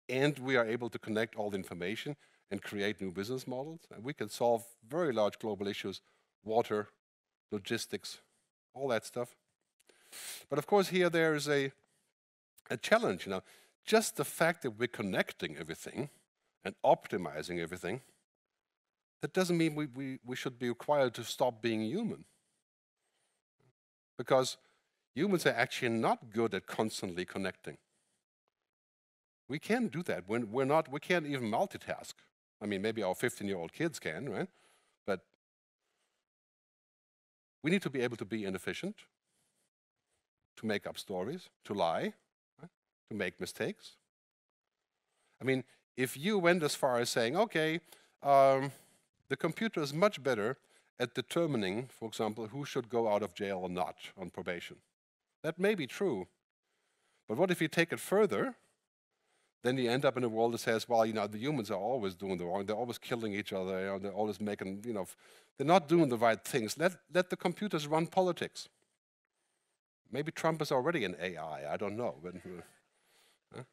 And we are able to connect all the information and create new business models. And we can solve very large global issues, water, logistics, all that stuff. But of course, here there is a challenge. You know, just the fact that we're connecting everything and optimizing everything, that doesn't mean we should be required to stop being human. Because humans are actually not good at constantly connecting. We can't do that. When we're not, we can't even multitask. I mean, maybe our 15-year-old kids can, right? But we need to be able to be inefficient, to make up stories, to lie, right? To make mistakes. I mean, if you went as far as saying, okay, the computer is much better at determining, for example, who should go out of jail or not on probation. That may be true, but what if you take it further? Then you end up in a world that says, well, you know, the humans are always doing the wrong, they're always killing each other, you know, they're always making, you know, they're not doing the right things. Let the computers run politics. Maybe Trump is already an AI, I don't know. But,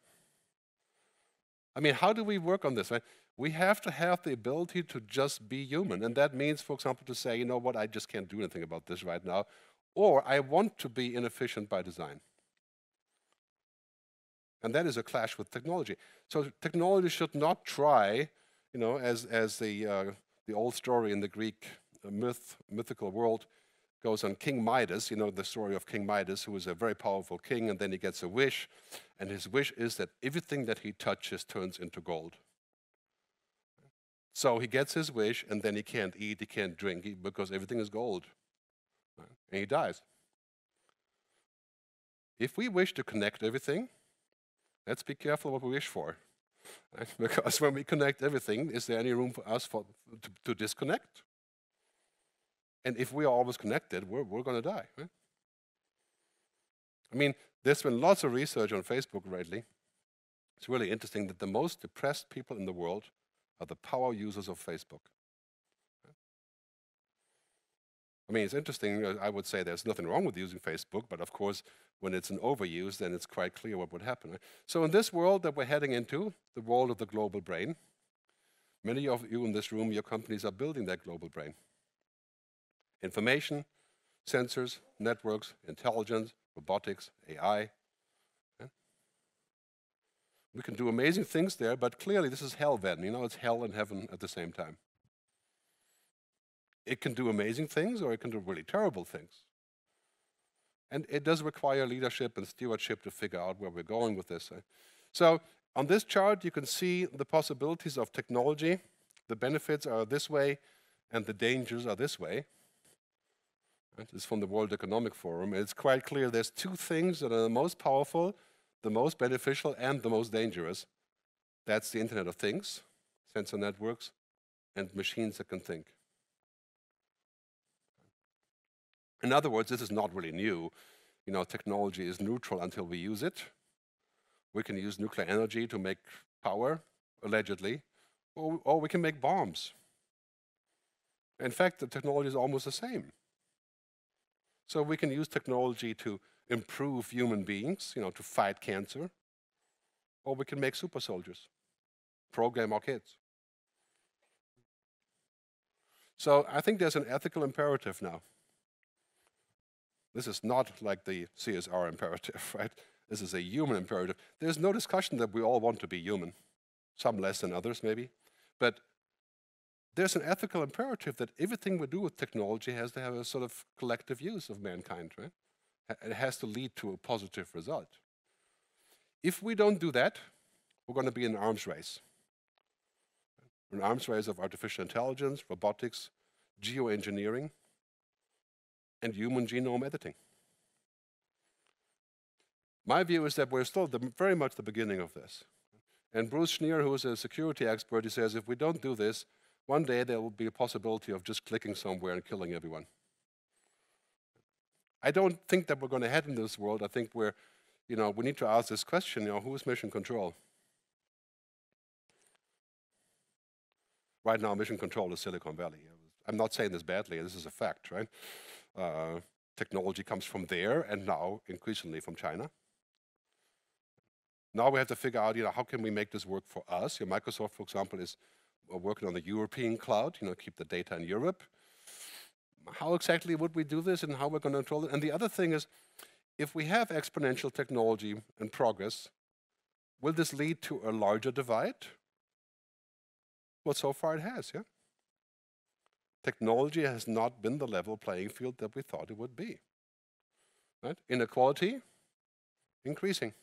I mean, how do we work on this, right? We have to have the ability to just be human, and that means, for example, to say, you know what, I just can't do anything about this right now, or I want to be inefficient by design. And that is a clash with technology. So technology should not try, you know, as the old story in the Greek mythical world goes on, King Midas, you know, the story of King Midas, who is a very powerful king, and then he gets a wish, and his wish is that everything that he touches turns into gold. So he gets his wish, and then he can't eat, he can't drink, because everything is gold, and he dies. If we wish to connect everything, let's be careful what we wish for, right? Because when we connect everything, is there any room for us to disconnect? And if we are always connected, we're going to die, right? I mean, there's been lots of research on Facebook lately. It's really interesting that the most depressed people in the world are the power users of Facebook. I mean, it's interesting. I would say there's nothing wrong with using Facebook, but of course, when it's an overuse, then it's quite clear what would happen, right? So in this world that we're heading into, the world of the global brain, many of you in this room, your companies are building that global brain. Information, sensors, networks, intelligence, robotics, AI. Yeah. We can do amazing things there, but clearly this is hell then. You know, it's hell and heaven at the same time. It can do amazing things, or it can do really terrible things. And it does require leadership and stewardship to figure out where we're going with this. So on this chart, you can see the possibilities of technology. The benefits are this way, and the dangers are this way. This is from the World Economic Forum. It's quite clear there's two things that are the most powerful, the most beneficial, and the most dangerous. That's the Internet of Things, sensor networks, and machines that can think. In other words, this is not really new. You know, technology is neutral until we use it. We can use nuclear energy to make power, allegedly, or we can make bombs. In fact, the technology is almost the same. So we can use technology to improve human beings, you know, to fight cancer, or we can make super soldiers, program our kids. So I think there's an ethical imperative now. This is not like the CSR imperative, right? This is a human imperative. There's no discussion that we all want to be human, some less than others maybe, but there's an ethical imperative that everything we do with technology has to have a sort of collective use of mankind, right? It has to lead to a positive result. If we don't do that, we're going to be in an arms race. An arms race of artificial intelligence, robotics, geoengineering, and human genome editing. My view is that we're still very much the beginning of this. And Bruce Schneer, who is a security expert, he says if we don't do this, one day there will be a possibility of just clicking somewhere and killing everyone. I don't think that we're going to head in this world. I think we're, we need to ask this question, who is mission control? Right now, mission control is Silicon Valley. I'm not saying this badly, this is a fact, right? Technology comes from there and now increasingly from China. Now we have to figure out, how can we make this work for us? Microsoft, for example, is working on the European cloud, keep the data in Europe. How exactly would we do this and how we're going to control it? And the other thing is, if we have exponential technology and progress, will this lead to a larger divide? Well, so far it has, yeah? Technology has not been the level playing field that we thought it would be. Right? Inequality, increasing.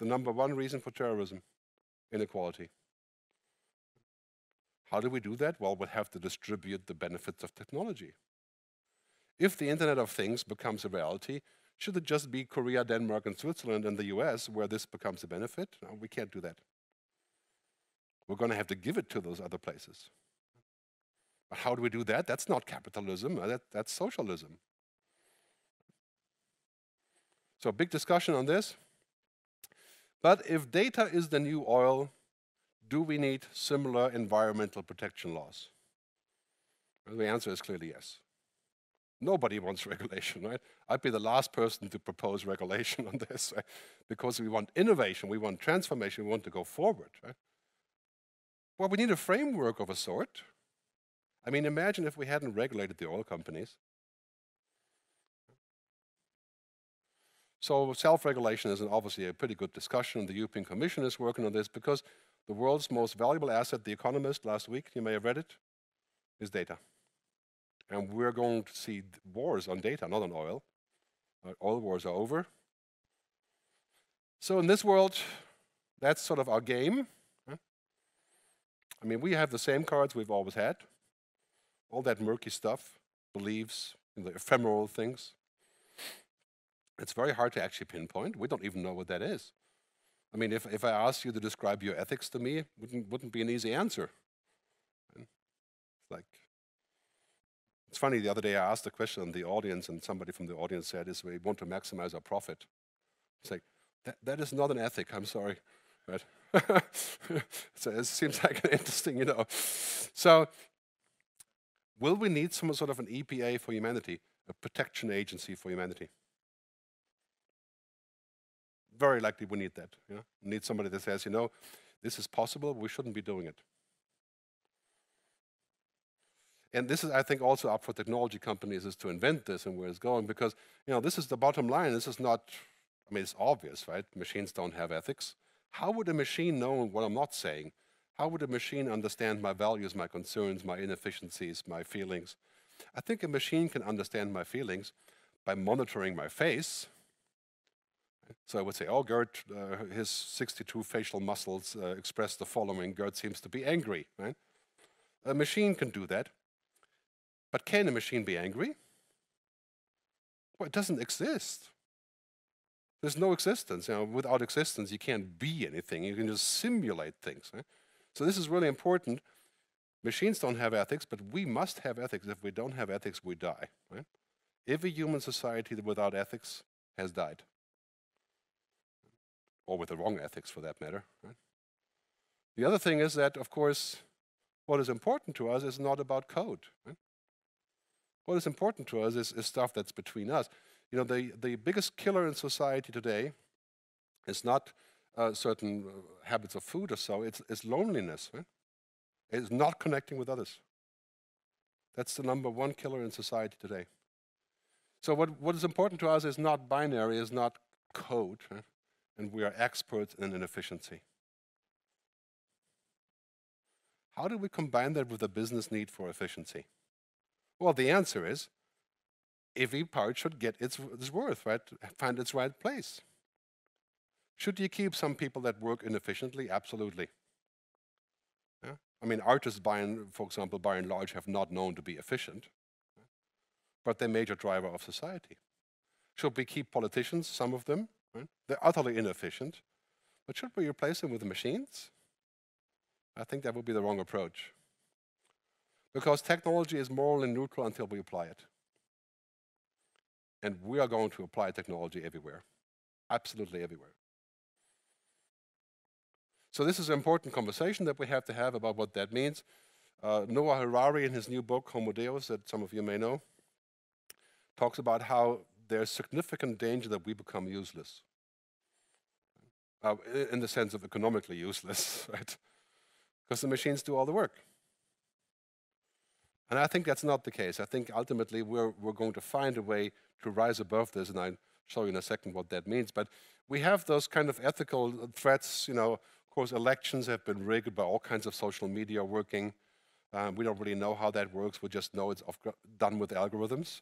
The number one reason for terrorism, inequality. How do we do that? Well, we'll have to distribute the benefits of technology. If the Internet of Things becomes a reality, should it just be Korea, Denmark, and Switzerland, and the US where this becomes a benefit? No, we can't do that. We're going to have to give it to those other places. But how do we do that? That's not capitalism, that's socialism. So big discussion on this. But if data is the new oil, do we need similar environmental protection laws? And the answer is clearly yes. Nobody wants regulation, right? I'd be the last person to propose regulation on this, right? Because we want innovation, we want transformation, we want to go forward, right? Well, we need a framework of a sort. I mean, imagine if we hadn't regulated the oil companies. So self-regulation is obviously a pretty good discussion. The European Commission is working on this because the world's most valuable asset, The Economist last week, you may have read it, is data. And we're going to see wars on data, not on oil. Oil wars are over. So in this world, that's sort of our game. I mean, we have the same cards we've always had. All that murky stuff, beliefs, the ephemeral things. It's very hard to actually pinpoint. We don't even know what that is. I mean, if I asked you to describe your ethics to me, it wouldn't be an easy answer. It's like, it's funny, the other day I asked a question in the audience and somebody from the audience said, is we want to maximize our profit. It's like, that is not an ethic, I'm sorry. Right? So it seems like an interesting, So, will we need some sort of an EPA for humanity, a protection agency for humanity? Very likely we need that. We need somebody that says, this is possible, we shouldn't be doing it. And this is, I think, also up for technology companies is to invent this and where it's going because, this is the bottom line. This is not, I mean, it's obvious, right? Machines don't have ethics. How would a machine know what I'm not saying? How would a machine understand my values, my concerns, my inefficiencies, my feelings? I think a machine can understand my feelings by monitoring my face. So I would say, oh, Gert, his 62 facial muscles express the following. Gert seems to be angry, right? A machine can do that. But can a machine be angry? Well, it doesn't exist. There's no existence. Without existence, you can't be anything. You can just simulate things. Right? So this is really important. Machines don't have ethics, but we must have ethics. If we don't have ethics, we die. Right? Every human society without ethics has died. Or with the wrong ethics, for that matter. Right? The other thing is that, of course, what is important to us is not about code. Right? What is important to us is stuff that's between us. The biggest killer in society today is not certain habits of food or so, it's loneliness. Right? It's not connecting with others. That's the number one killer in society today. So what is important to us is not binary, is not code. Right? And we are experts in inefficiency. How do we combine that with a business need for efficiency? Well, the answer is every part should get its worth, right? Find its right place. Should you keep some people that work inefficiently? Absolutely. Yeah? I mean, artists, for example, by and large, have not known to be efficient, but they're a major driver of society. Should we keep politicians, some of them? Right? They're utterly inefficient, but should we replace them with machines? I think that would be the wrong approach, because technology is morally neutral until we apply it. And we are going to apply technology everywhere, absolutely everywhere. So this is an important conversation that we have to have about what that means. Noah Harari, in his new book, Homo Deus, that some of you may know, talks about how there's significant danger that we become useless, in the sense of economically useless, right? Because the machines do all the work. And I think that's not the case. I think ultimately we're going to find a way to rise above this, and I'll show you in a second what that means. But we have those kind of ethical threats. You know, of course, elections have been rigged by all kinds of social media working. We don't really know how that works. We just know it's done with algorithms.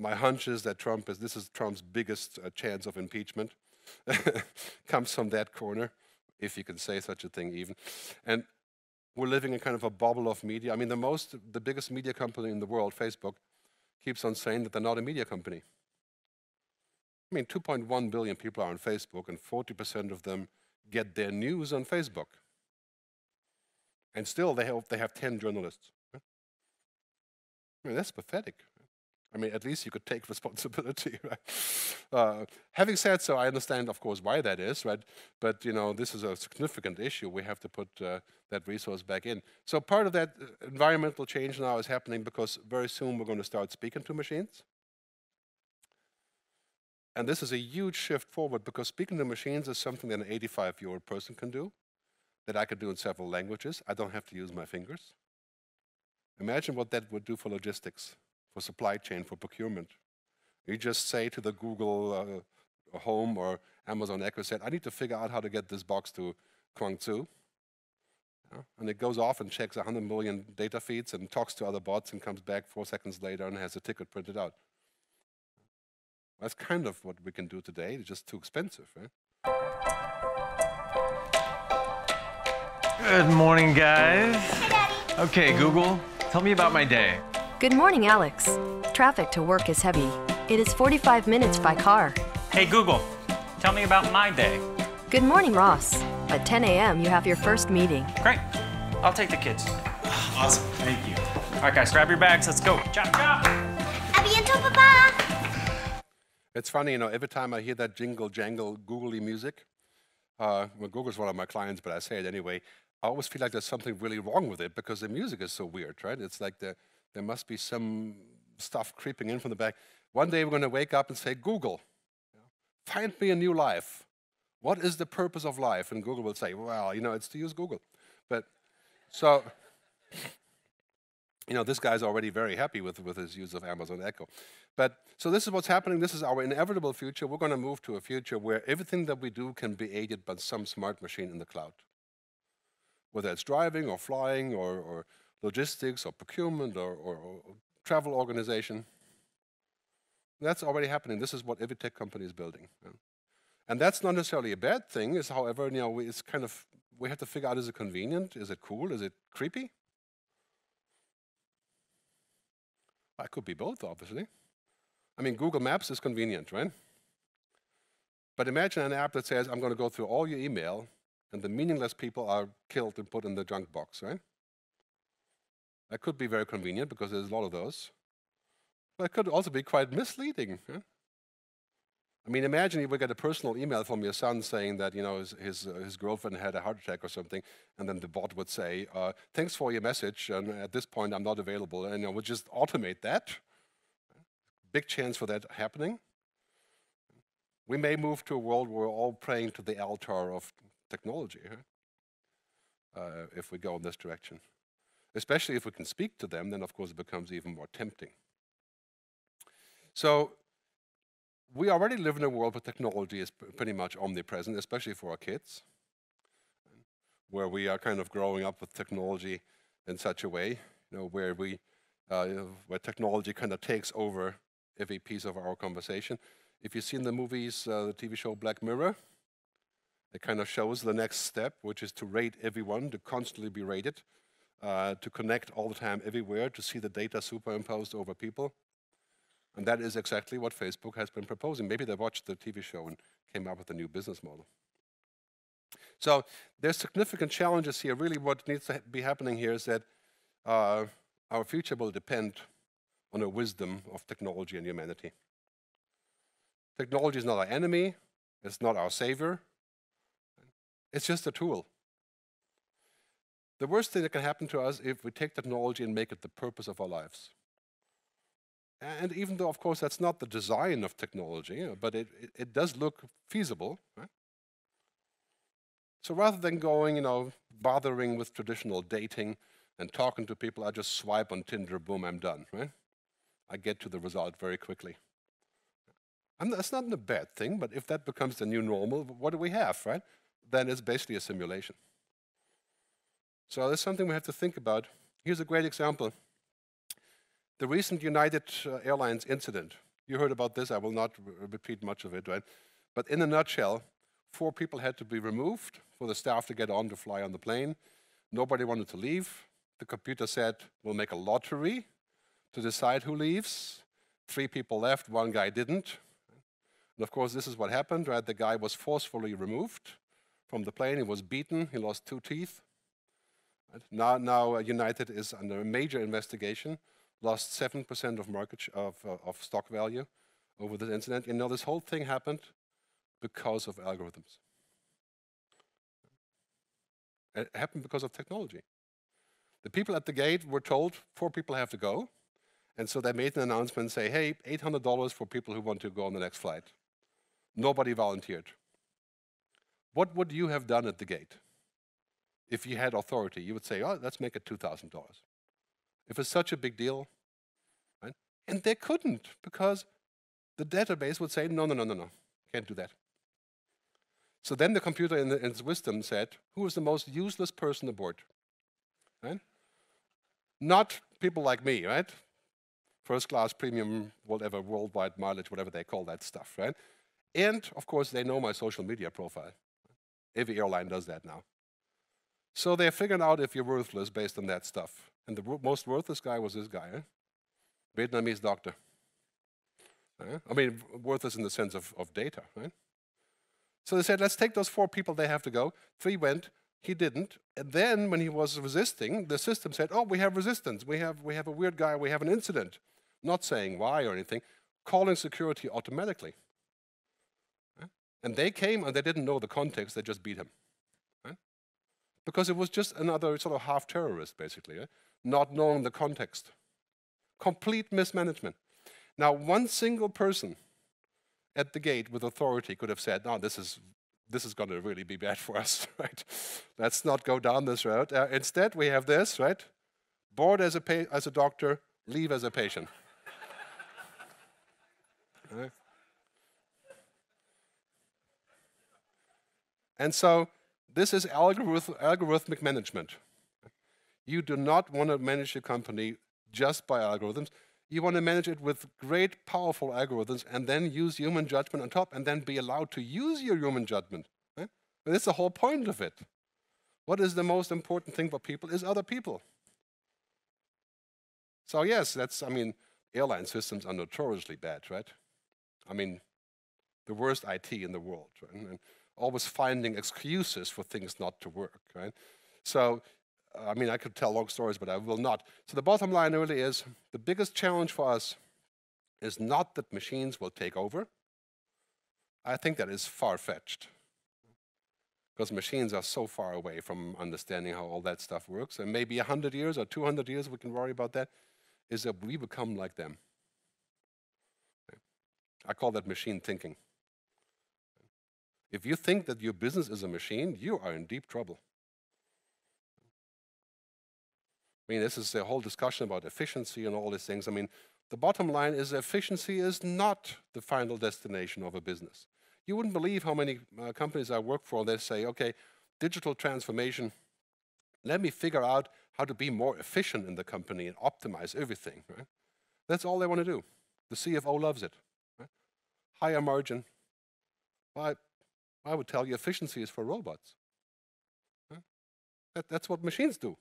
My hunch is that this is Trump's biggest chance of impeachment. Comes from that corner, if you can say such a thing even. And we're living in kind of a bubble of media. I mean, the biggest media company in the world, Facebook, keeps on saying that they're not a media company. I mean, 2.1 billion people are on Facebook, and 40% of them get their news on Facebook. And still, they have 10 journalists. Right? I mean, that's pathetic. I mean, at least you could take responsibility, right? Having said so, I understand, of course, why that is, right? But, you know, this is a significant issue. We have to put that resource back in. So part of that environmental change now is happening because very soon we're going to start speaking to machines. And this is a huge shift forward, because speaking to machines is something that an 85-year-old person can do, that I could do in several languages. I don't have to use my fingers. Imagine what that would do for logistics, for supply chain, for procurement. You just say to the Google Home or Amazon Echo, said, I need to figure out how to get this box to Guangzhou. Yeah? And it goes off and checks 100 million data feeds and talks to other bots and comes back 4 seconds later and has a ticket printed out. That's kind of what we can do today. It's just too expensive. Eh? Good morning, guys. Hi, Daddy. Okay, Google, tell me about my day. Good morning, Alex. Traffic to work is heavy. It is 45 minutes by car. Hey, Google, tell me about my day. Good morning, Ross. At 10 a.m., you have your first meeting. Great. I'll take the kids. Awesome. Thank you. All right, guys, grab your bags. Let's go. Chop, chop. A bientôt, papa. It's funny, you know, every time I hear that jingle jangle googly music, well, Google's one of my clients, but I say it anyway, I always feel like there's something really wrong with it, because the music is so weird, right? It's like there must be some stuff creeping in from the back. One day we're going to wake up and say, Google, find me a new life. What is the purpose of life? And Google will say, well, you know, it's to use Google. But so, you know, this guy's already very happy with his use of Amazon Echo. But so this is what's happening. This is our inevitable future. We're going to move to a future where everything that we do can be aided by some smart machine in the cloud, whether it's driving or flying or logistics or procurement or travel organization. That's already happening. This is what every tech company is building. Yeah? And that's not necessarily a bad thing. It's, however, you know, it's kind of, we have to figure out, is it convenient? Is it cool? Is it creepy? Well, it could be both, obviously. I mean, Google Maps is convenient, right? But imagine an app that says, I'm going to go through all your email, and the meaningless people are killed and put in the junk box, right? That could be very convenient, because there's a lot of those. But it could also be quite misleading. Huh? I mean, imagine you would get a personal email from your son saying that, you know, his girlfriend had a heart attack or something, and then the bot would say, thanks for your message, and at this point I'm not available, and I would just automate that. Big chance for that happening. We may move to a world where we're all praying to the altar of technology, huh? If we go in this direction. Especially if we can speak to them, then of course it becomes even more tempting. So we already live in a world where technology is pretty much omnipresent, especially for our kids, where we are kind of growing up with technology in such a way, you know, where technology kind of takes over every piece of our conversation. If you've seen the movies, the TV show Black Mirror, it kind of shows the next step, which is to rate everyone, to constantly be rated, to connect all the time everywhere, to see the data superimposed over people. And that is exactly what Facebook has been proposing. Maybe they watched the TV show and came up with a new business model. So there's significant challenges here. Really what needs to be happening here is that our future will depend on the wisdom of technology and humanity. Technology is not our enemy, it's not our savior, it's just a tool. The worst thing that can happen to us if we take technology and make it the purpose of our lives. And even though, of course, that's not the design of technology, but it does look feasible, right? So rather than going, bothering with traditional dating and talking to people, I just swipe on Tinder, boom, I'm done, right? I get to the result very quickly. And that's not a bad thing, but if that becomes the new normal, what do we have, right? Then it's basically a simulation. So that's something we have to think about. Here's a great example. The recent United Airlines incident. You heard about this, I will not repeat much of it, right? But in a nutshell, 4 people had to be removed for the staff to get on to fly on the plane. Nobody wanted to leave. The computer said, we'll make a lottery to decide who leaves. 3 people left, 1 guy didn't. And of course, this is what happened, right? The guy was forcefully removed from the plane. He was beaten, he lost 2 teeth. Right? Now United is under a major investigation, lost 7% of stock value over this incident. You know, this whole thing happened because of algorithms. It happened because of technology. The people at the gate were told 4 people have to go, and so they made an announcement, say, hey, $800 for people who want to go on the next flight. Nobody volunteered. What would you have done at the gate? If you had authority, you would say, oh, let's make it $2,000. If it's such a big deal, right? And they couldn't, because the database would say, no, can't do that. So then the computer in its wisdom said, who is the most useless person aboard? Right? Not people like me, right? First class, premium, whatever, worldwide mileage, whatever they call that stuff, right? And of course, they know my social media profile. Every airline does that now. So they figured out if you're worthless based on that stuff. And the most worthless guy was this guy, Vietnamese doctor. I mean, worthless in the sense of data, right? So they said, let's take those 4 people, they have to go. 3 went, he didn't. And then when he was resisting, the system said, oh, we have resistance. We have a weird guy, we have an incident. Not saying why or anything, calling security automatically. And they came and they didn't know the context, they just beat him. Because it was just another sort of half-terrorist, basically, not knowing the context. Complete mismanagement. Now, one single person at the gate with authority could have said, no, this is going to really be bad for us, right? Let's not go down this road. Instead, we have this, right? Board as a doctor, leave as a patient. And so, this is algorithmic management. You do not want to manage your company just by algorithms. You want to manage it with great, powerful algorithms and then use human judgment on top and then be allowed to use your human judgment. Right? And that's the whole point of it. What is the most important thing for people is other people. So yes, airline systems are notoriously bad, right? I mean, the worst IT in the world, right? And always finding excuses for things not to work, right? So, I could tell long stories, but I will not. So the bottom line really is, the biggest challenge for us is not that machines will take over. I think that is far-fetched, because machines are so far away from understanding how all that stuff works, and maybe 100 years or 200 years, we can worry about that, is that we become like them. Okay. I call that machine thinking. If you think that your business is a machine, you are in deep trouble. This is the whole discussion about efficiency and all these things. The bottom line is efficiency is not the final destination of a business. You wouldn't believe how many companies I work for, they say, okay, digital transformation, let me figure out how to be more efficient in the company and optimize everything, right? That's all they want to do. The CFO loves it. Right? Higher margin. Well, I would tell you efficiency is for robots. Right? That's what machines do.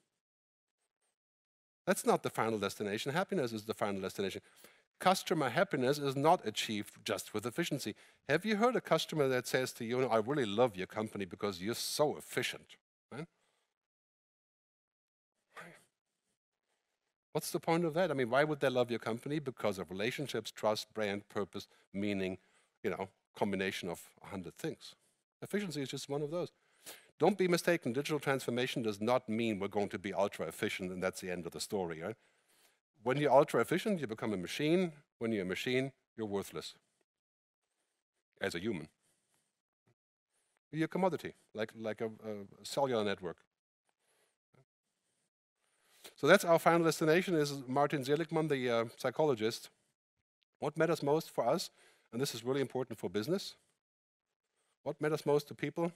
That's not the final destination. Happiness is the final destination. Customer happiness is not achieved just with efficiency. Have you heard a customer that says to you, I really love your company because you're so efficient? Right? What's the point of that? I mean, why would they love your company? Because of relationships, trust, brand, purpose, meaning, you know, combination of 100 things. Efficiency is just one of those. Don't be mistaken, digital transformation does not mean we're going to be ultra efficient and that's the end of the story. Right? When you're ultra efficient, you become a machine. When you're a machine, you're worthless as a human. You're a commodity, like a cellular network. So that's our final destination, is Martin Seligman, the psychologist. What matters most for us, and this is really important for business, what matters most to people?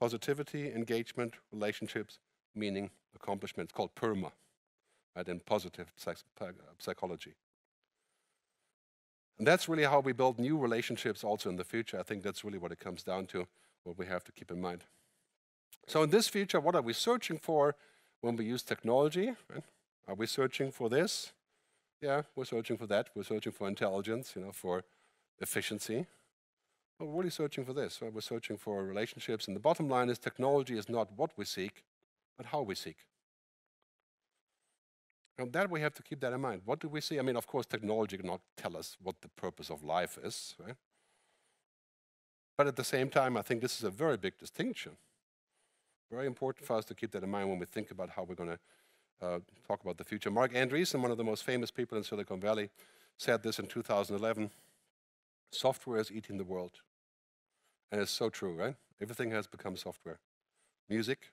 Positivity, engagement, relationships, meaning, accomplishment. It's called PERMA, right, in positive psychology. And that's really how we build new relationships also in the future. I think that's really what it comes down to, what we have to keep in mind. So in this future, what are we searching for when we use technology? Right? Are we searching for this? Yeah, we're searching for that. We're searching for intelligence, you know, for efficiency. But we're really searching for this. Right? We're searching for relationships. And the bottom line is technology is not what we seek, but how we seek. And that we have to keep that in mind. What do we see? I mean, of course, technology cannot tell us what the purpose of life is, right? But at the same time, I think this is a very big distinction. Very important for us to keep that in mind when we think about how we're going to talk about the future. Mark Andreessen, one of the most famous people in Silicon Valley, said this in 2011, software is eating the world. And it's so true, right? Everything has become software. Music,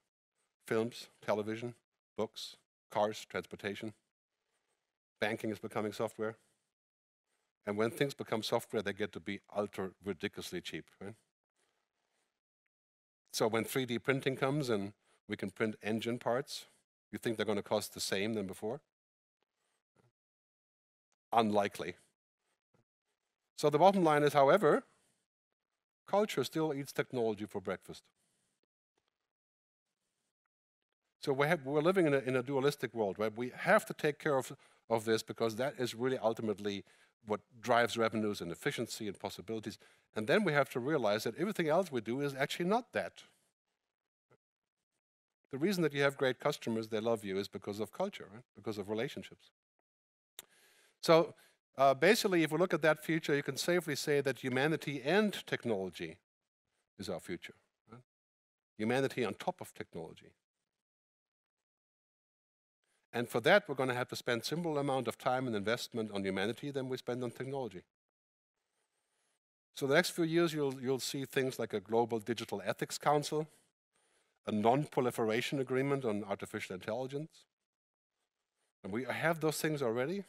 films, television, books, cars, transportation. Banking is becoming software. And when things become software, they get to be ultra-ridiculously cheap, right? So when 3D printing comes and we can print engine parts, you think they're going to cost the same than before? Unlikely. So the bottom line is, however, culture still eats technology for breakfast. So we're living in a dualistic world, right? We have to take care of this because that is really ultimately what drives revenues and efficiency and possibilities. And then we have to realize that everything else we do is actually not that. The reason that you have great customers, they love you, is because of culture, right? Because of relationships. So basically, if we look at that future, you can safely say that humanity and technology is our future. Right? Humanity on top of technology. And for that, we're going to have to spend similar amount of time and investment on humanity than we spend on technology. So the next few years, you'll see things like a global digital ethics council, a non-proliferation agreement on artificial intelligence. And we have those things already.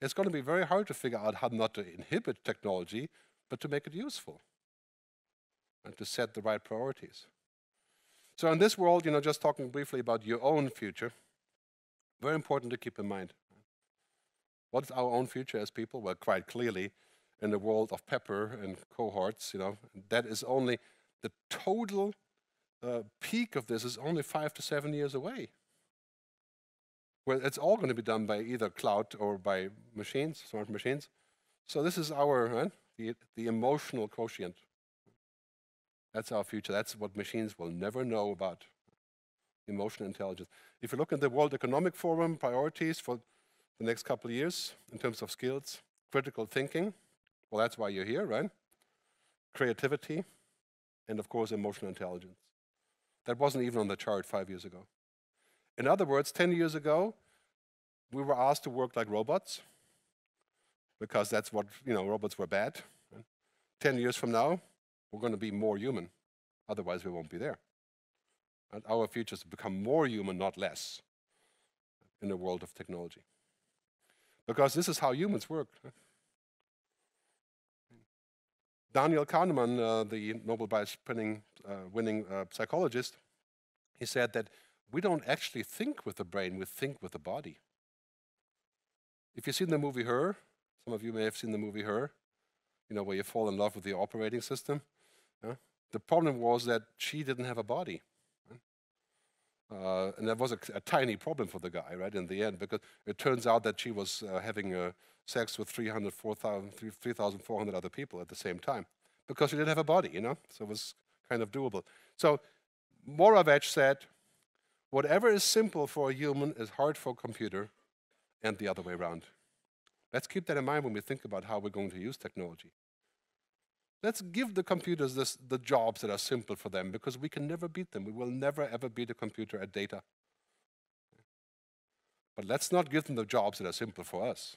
It's going to be very hard to figure out how not to inhibit technology, but to make it useful and to set the right priorities. So in this world, you know, just talking briefly about your own future, very important to keep in mind. What's our own future as people? Well, quite clearly, in the world of pepper and cohorts, you know, that is only the total peak of this is only 5 to 7 years away. Well, it's all going to be done by either cloud or by machines, smart machines. So this is our the emotional quotient. That's our future. That's what machines will never know about. Emotional intelligence. If you look at the World Economic Forum priorities for the next couple of years in terms of skills, critical thinking, well, that's why you're here, right? Creativity, and of course, emotional intelligence. That wasn't even on the chart 5 years ago. In other words, 10 years ago, we were asked to work like robots because that's what, you know, robots were bad. Right? 10 years from now, we're going to be more human. Otherwise, we won't be there. And our future is to become more human, not less, in the world of technology. Because this is how humans work. Daniel Kahneman, the Nobel Prize winning psychologist, he said that we don't actually think with the brain, we think with the body. If you've seen the movie Her, Some of you may have seen the movie Her, you know, where you fall in love with the operating system. Yeah? The problem was that she didn't have a body. Right? And that was a tiny problem for the guy, right, in the end, because it turns out that she was having sex with 3,400 other people at the same time, because she didn't have a body, you know? So it was kind of doable. So Moravec said, whatever is simple for a human is hard for a computer, and the other way around. Let's keep that in mind when we think about how we're going to use technology. Let's give the computers the jobs that are simple for them, because we can never beat them. We will never, ever beat a computer at data. But let's not give them the jobs that are simple for us,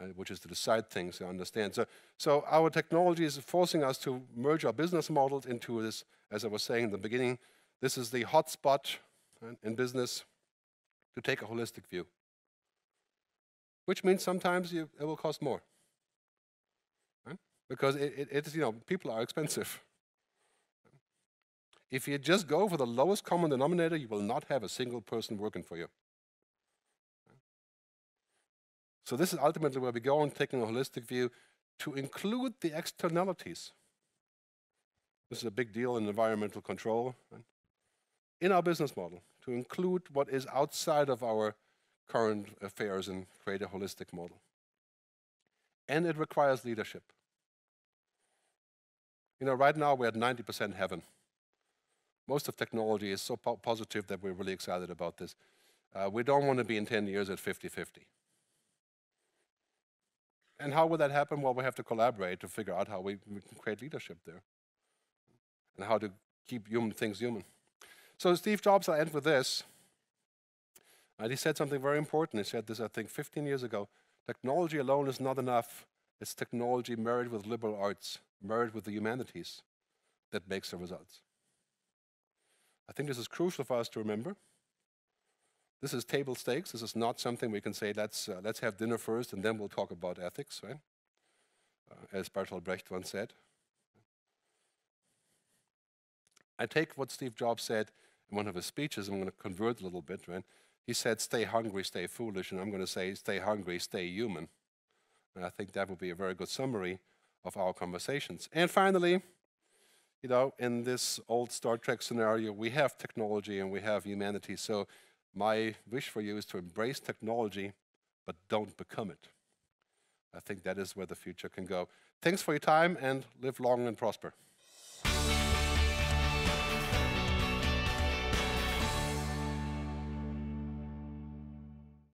right, which is to decide things and understand. So our technology is forcing us to merge our business models into this, as I was saying in the beginning, this is the hot spot in business to take a holistic view. Which means sometimes it will cost more, right? Because it is, you know, people are expensive. If you just go for the lowest common denominator, you will not have a single person working for you. So this is ultimately where we go on taking a holistic view to include the externalities. This is a big deal in environmental control, right? In our business model, to include what is outside of our current affairs and create a holistic model. And it requires leadership. You know, right now we're at 90% heaven. Most of technology is so positive that we're really excited about this. We don't want to be in 10 years at 50-50. And how would that happen? Well, we have to collaborate to figure out how we can create leadership there and how to keep human things human. So Steve Jobs, I'll end with this. And he said something very important. He said this, I think, 15 years ago. Technology alone is not enough. It's technology married with liberal arts, married with the humanities, that makes the results. I think this is crucial for us to remember. This is table stakes. This is not something we can say, let's have dinner first and then we'll talk about ethics, right? As Bertolt Brecht once said. I take what Steve Jobs said in one of his speeches, I'm going to convert a little bit, right? He said, stay hungry, stay foolish, and I'm going to say, stay hungry, stay human. And I think that would be a very good summary of our conversations. And finally, you know, in this old Star Trek scenario, we have technology and we have humanity. So my wish for you is to embrace technology, but don't become it. I think that is where the future can go. Thanks for your time, and live long and prosper.